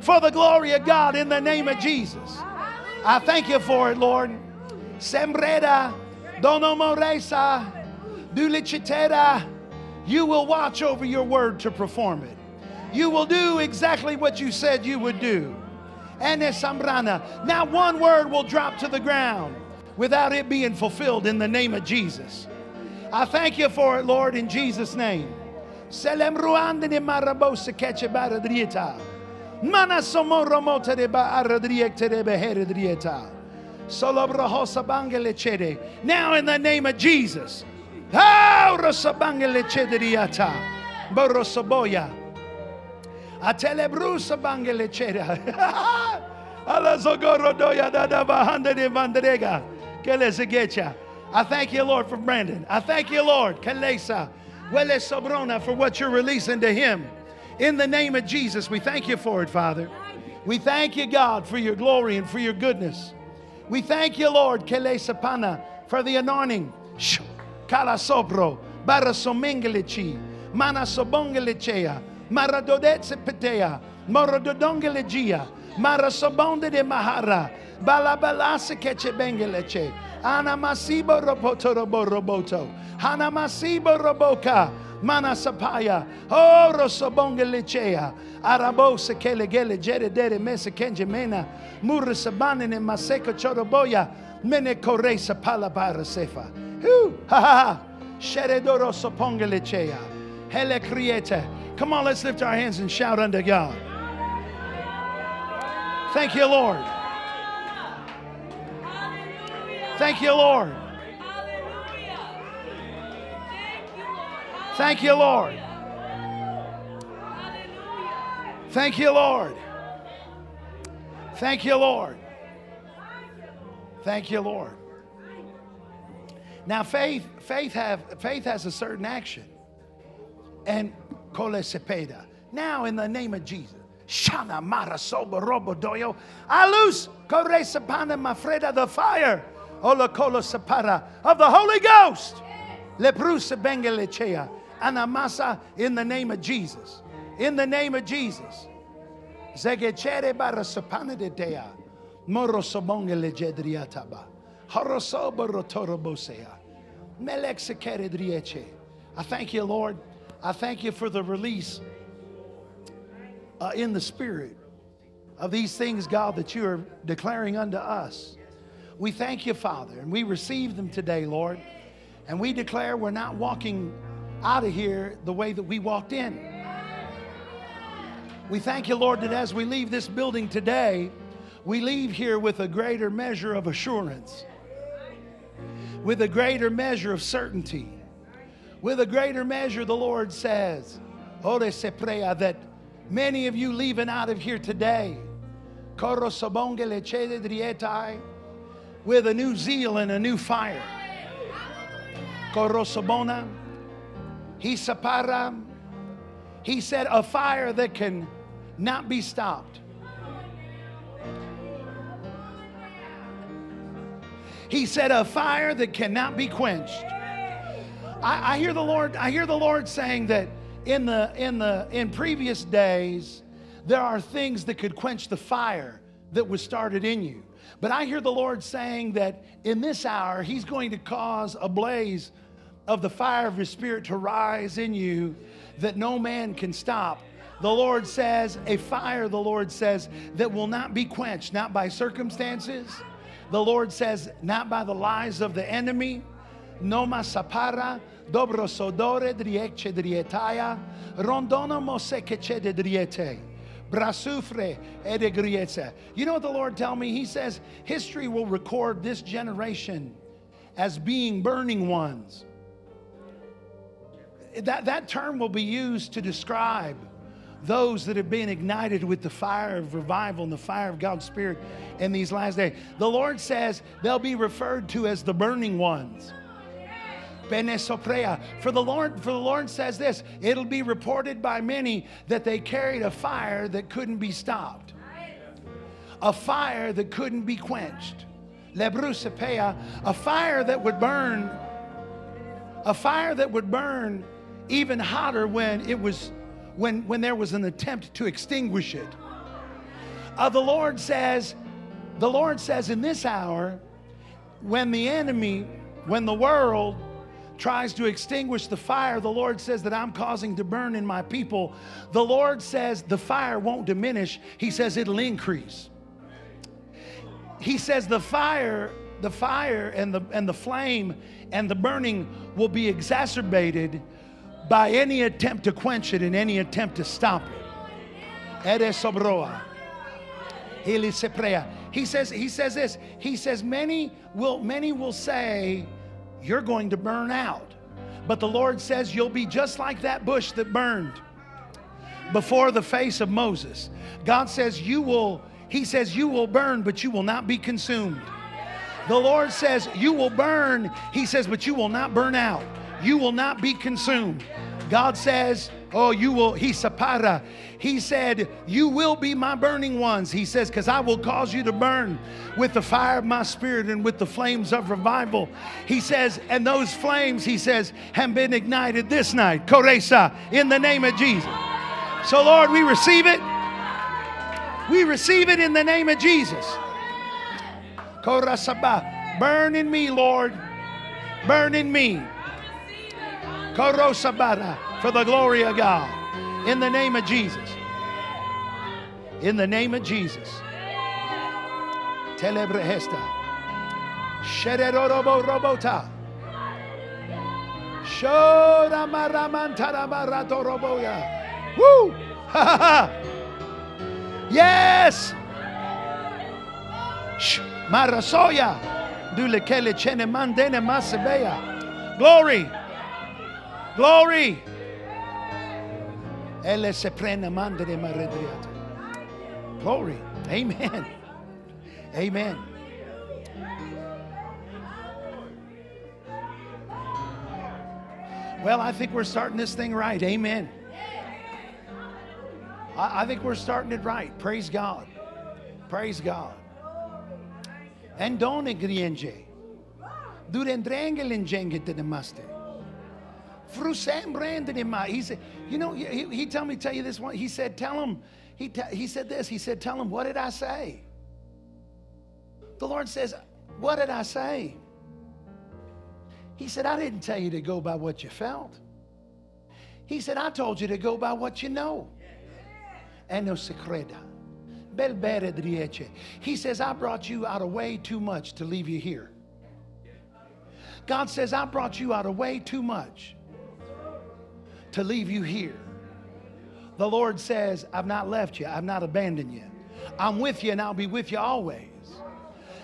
For the glory of God in the name of Jesus. I thank you for it, Lord. Sembreda, donomoresa, dulicitera. You will watch over your word to perform it. You will do exactly what you said you would do. Enesambrana. Not one word will drop to the ground without it being fulfilled in the name of Jesus. I thank you for it, Lord, in Jesus' name. Now in the name of Jesus. I thank you, Lord, for Brandon. I thank you, Lord, for what you're releasing to him. In the name of Jesus, we thank you for it, Father. We thank you, God, for your glory and for your goodness. We thank you, Lord, for the anointing. Maradodetse petea, morododongelegia, marasabonde de mahara, balabalase keche bengeleche, anamasibo robotorobo roboto, hanamasibo roboka, manasapaya, orosabongelechea, arabose kelegele jededere mesekenjemena, murusabane maseko choroboya, menekoresa palabara sefa. Hu, ha ha, sheredorosabongelechea, hele kriete. Come on, let's lift our hands and shout unto God. Thank you, Lord. Thank you, Lord. Thank you, Lord. Thank you, Lord. Thank you, Lord. Thank you, Lord. Now, faith has a certain action. And now in the name of Jesus, Shana Mara Soba Robo Doyo, I loose Kore Sapana Mafreda, the fire, Ola Kolo Sapara of the Holy Ghost, Leprus Bengelechea, anamasa in the name of Jesus. In the name of Jesus. I thank you, Lord. I thank you for the release in the Spirit of these things, God, that you are declaring unto us. We thank you, Father, and we receive them today, Lord. And we declare we're not walking out of here the way that we walked in. We thank you, Lord, that as we leave this building today, we leave here with a greater measure of assurance, with a greater measure of certainty, with a greater measure, the Lord says, that many of you leaving out of here today, with a new zeal and a new fire. He said, a fire that can not be stopped. He said, a fire that cannot be quenched. I hear the Lord. I hear the Lord saying that in previous days, there are things that could quench the fire that was started in you. But I hear the Lord saying that in this hour, He's going to cause a blaze of the fire of His Spirit to rise in you that no man can stop. The Lord says, a fire, the Lord says, that will not be quenched, not by circumstances. The Lord says, not by the lies of the enemy. No masapara, dobro sodore driekche drietaya, rondono mosekeche driete, brasufre edegriete. You know what the Lord tell me? He says, history will record this generation as being burning ones. That term will be used to describe those that have been ignited with the fire of revival and the fire of God's Spirit in these last days. The Lord says they'll be referred to as the burning ones. For the Lord says this, it'll be reported by many that they carried a fire that couldn't be stopped. A fire that couldn't be quenched. A fire that would burn. A fire that would burn even hotter when there was an attempt to extinguish it. The Lord says in this hour, when the enemy, when the world tries to extinguish the fire, the Lord says that I'm causing to burn in my people. The Lord says the fire won't diminish. He says it'll increase. He says the fire and the flame and the burning will be exacerbated by any attempt to quench it and any attempt to stop it. He says this. He says many will say you're going to burn out. But the Lord says you'll be just like that bush that burned before the face of Moses. God says He says you will burn, but you will not be consumed. The Lord says you will burn. He says, but you will not burn out. You will not be consumed. God says, oh, you will. He said, you will be my burning ones. He says, because I will cause you to burn with the fire of my Spirit and with the flames of revival. He says, and those flames, he says, have been ignited this night. Koresa, in the name of Jesus. So, Lord, we receive it. We receive it in the name of Jesus. Korasaba, burn in me, Lord. Burn in me. Korosabara, for the glory of God. In the name of Jesus. In the name of Jesus. Telebrehesta. Shererorobo robota. Shoramaramantarabarato roboya. Woo! Ha ha ha! Yes! Shh! Marasoya, dulekele chene mandene masebeya. Glory, glory. Ele se prena mandene maredriata. Glory. Amen. Amen. Well, I think we're starting this thing right. Amen. I think we're starting it right. Praise God. Praise God. And don't agree in J. Do the triangle in Jengit to the master. through Sam Brandon and my, he said, you know, he told me to tell you this one. He said, tell him, he said this. He said, tell him, what did I say? The Lord says, what did I say? He said, I didn't tell you to go by what you felt. He said, I told you to go by what you know. And no secreta. He says, I brought you out of way too much to leave you here. God says, I brought you out of way too much to leave you here. The Lord says, I've not left you. I've not abandoned you. I'm with you and I'll be with you always.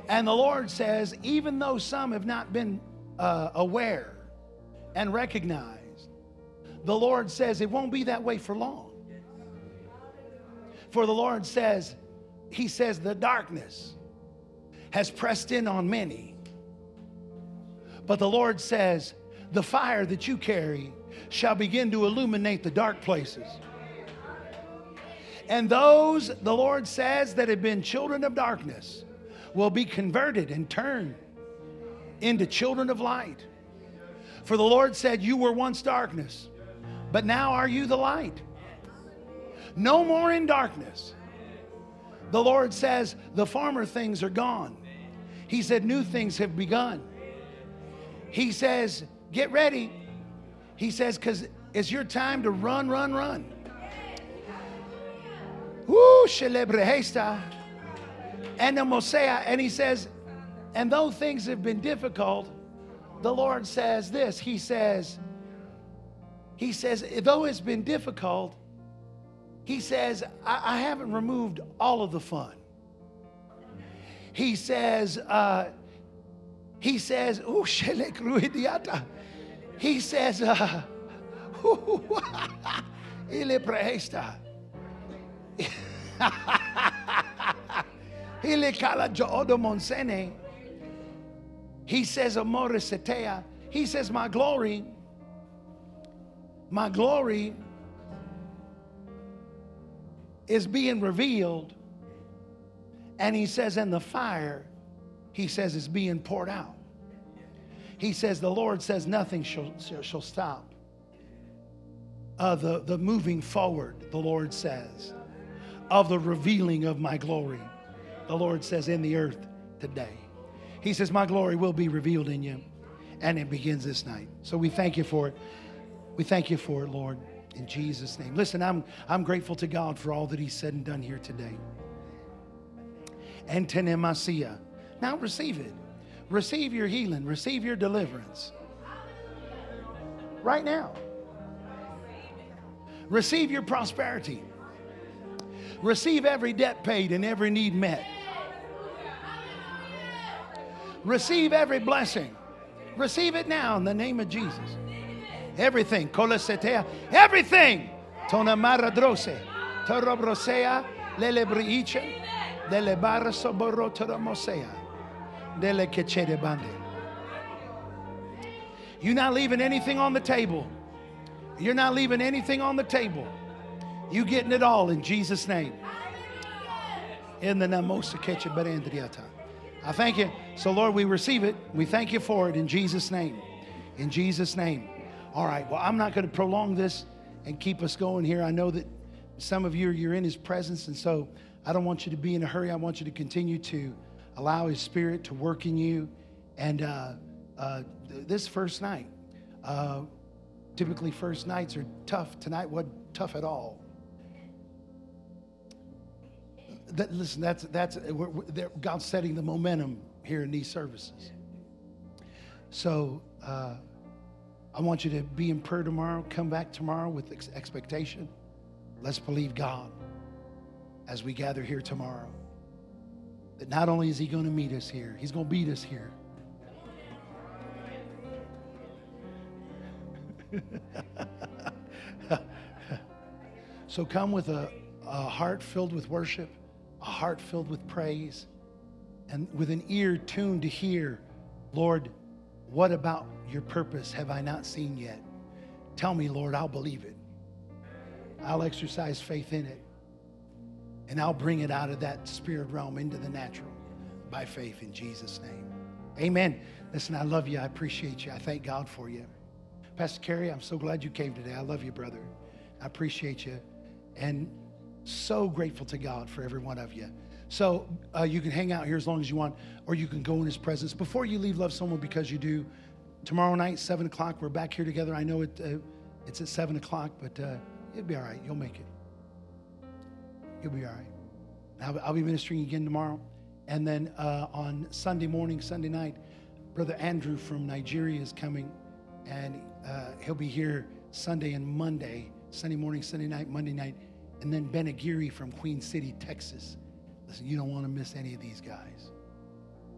And the Lord says, even though some have not been aware and recognized, the Lord says it won't be that way for long. For the Lord says, he says, the darkness has pressed in on many. But the Lord says, the fire that you carry shall begin to illuminate the dark places. And those, the Lord says, that have been children of darkness will be converted and turned into children of light. For the Lord said, you were once darkness, but now are you the light. No more in darkness. The Lord says, the former things are gone. He said, new things have begun. He says, get ready. He says, because it's your time to run. Woo, and the Mosea, and he says, and though things have been difficult, the Lord says this. He says, though it's been difficult, he says, I haven't removed all of the fun. He says, he says, he says, my glory is being revealed. And he says, and the fire, he says, is being poured out. He says, the Lord says, nothing shall stop the moving forward, the Lord says, of the revealing of my glory. The Lord says, in the earth today. He says, my glory will be revealed in you. And it begins this night. So we thank you for it. We thank you for it, Lord, in Jesus' name. Listen, I'm grateful to God for all that he's said and done here today. Antenemasia. Now receive it. Receive your healing. Receive your deliverance. Right now. Receive your prosperity. Receive every debt paid and every need met. Receive every blessing. Receive it now in the name of Jesus. Everything. Everything. You're not leaving anything on the table. You're not leaving anything on the table. You getting it all in Jesus' name. In the Namosa Ketcha Berendriata. I thank you. So, Lord, we receive it. We thank you for it in Jesus' name. In Jesus' name. All right. Well, I'm not going to prolong this and keep us going here. I know that some of you, you're in his presence, and so I don't want you to be in a hurry. I want you to continue to allow his spirit to work in you. And this first night, typically first nights are tough. Tonight wasn't tough at all. Listen, God's setting the momentum here in these services. So I want you to be in prayer tomorrow. Come back tomorrow with expectation. Let's believe God as we gather here tomorrow. That not only is he going to meet us here, he's going to beat us here. So come with a heart filled with worship, a heart filled with praise, and with an ear tuned to hear, Lord, what about your purpose have I not seen yet? Tell me, Lord, I'll believe it. I'll exercise faith in it. And I'll bring it out of that spirit realm into the natural by faith in Jesus' name. Amen. Listen, I love you. I appreciate you. I thank God for you. Pastor Kerry, I'm so glad you came today. I love you, brother. I appreciate you. And so grateful to God for every one of you. So you can hang out here as long as you want, or you can go in his presence. Before you leave, love someone because you do. Tomorrow night, 7 o'clock, we're back here together. I know it's at 7 o'clock, but it'll be all right. You'll make it. You'll be all right. I'll be ministering again tomorrow. And then on Sunday morning, Sunday night, Brother Andrew from Nigeria is coming, and he'll be here Sunday and Monday, Sunday morning, Sunday night, Monday night, and then Benagiri from Queen City, Texas. Listen, you don't want to miss any of these guys.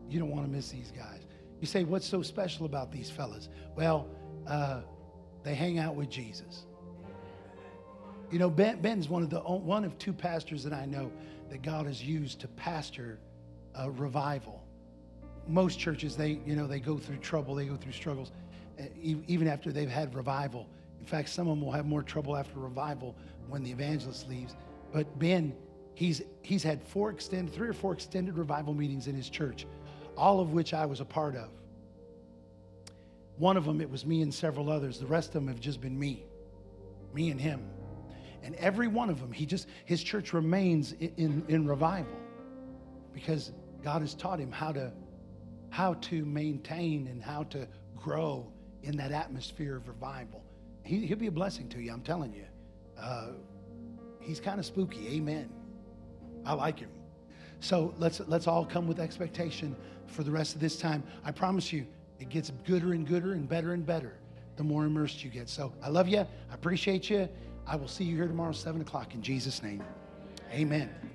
You don't want to miss these guys. You say, what's so special about these fellas? Well, they hang out with Jesus. You know, Ben's one of two pastors that I know that God has used to pastor a revival. Most churches, they go through trouble, they go through struggles, even after they've had revival. In fact, some of them will have more trouble after revival when the evangelist leaves. But Ben, he's had three or four extended revival meetings in his church, all of which I was a part of. One of them, it was me and several others. The rest of them have just been me and him. And every one of them, his church remains in revival because God has taught him how to maintain and how to grow in that atmosphere of revival. He'll be a blessing to you, I'm telling you. He's kind of spooky, amen. I like him. So let's all come with expectation for the rest of this time. I promise you, it gets gooder and gooder and better and better the more immersed you get. So I love you. I appreciate you. I will see you here tomorrow, 7 o'clock, in Jesus' name. Amen.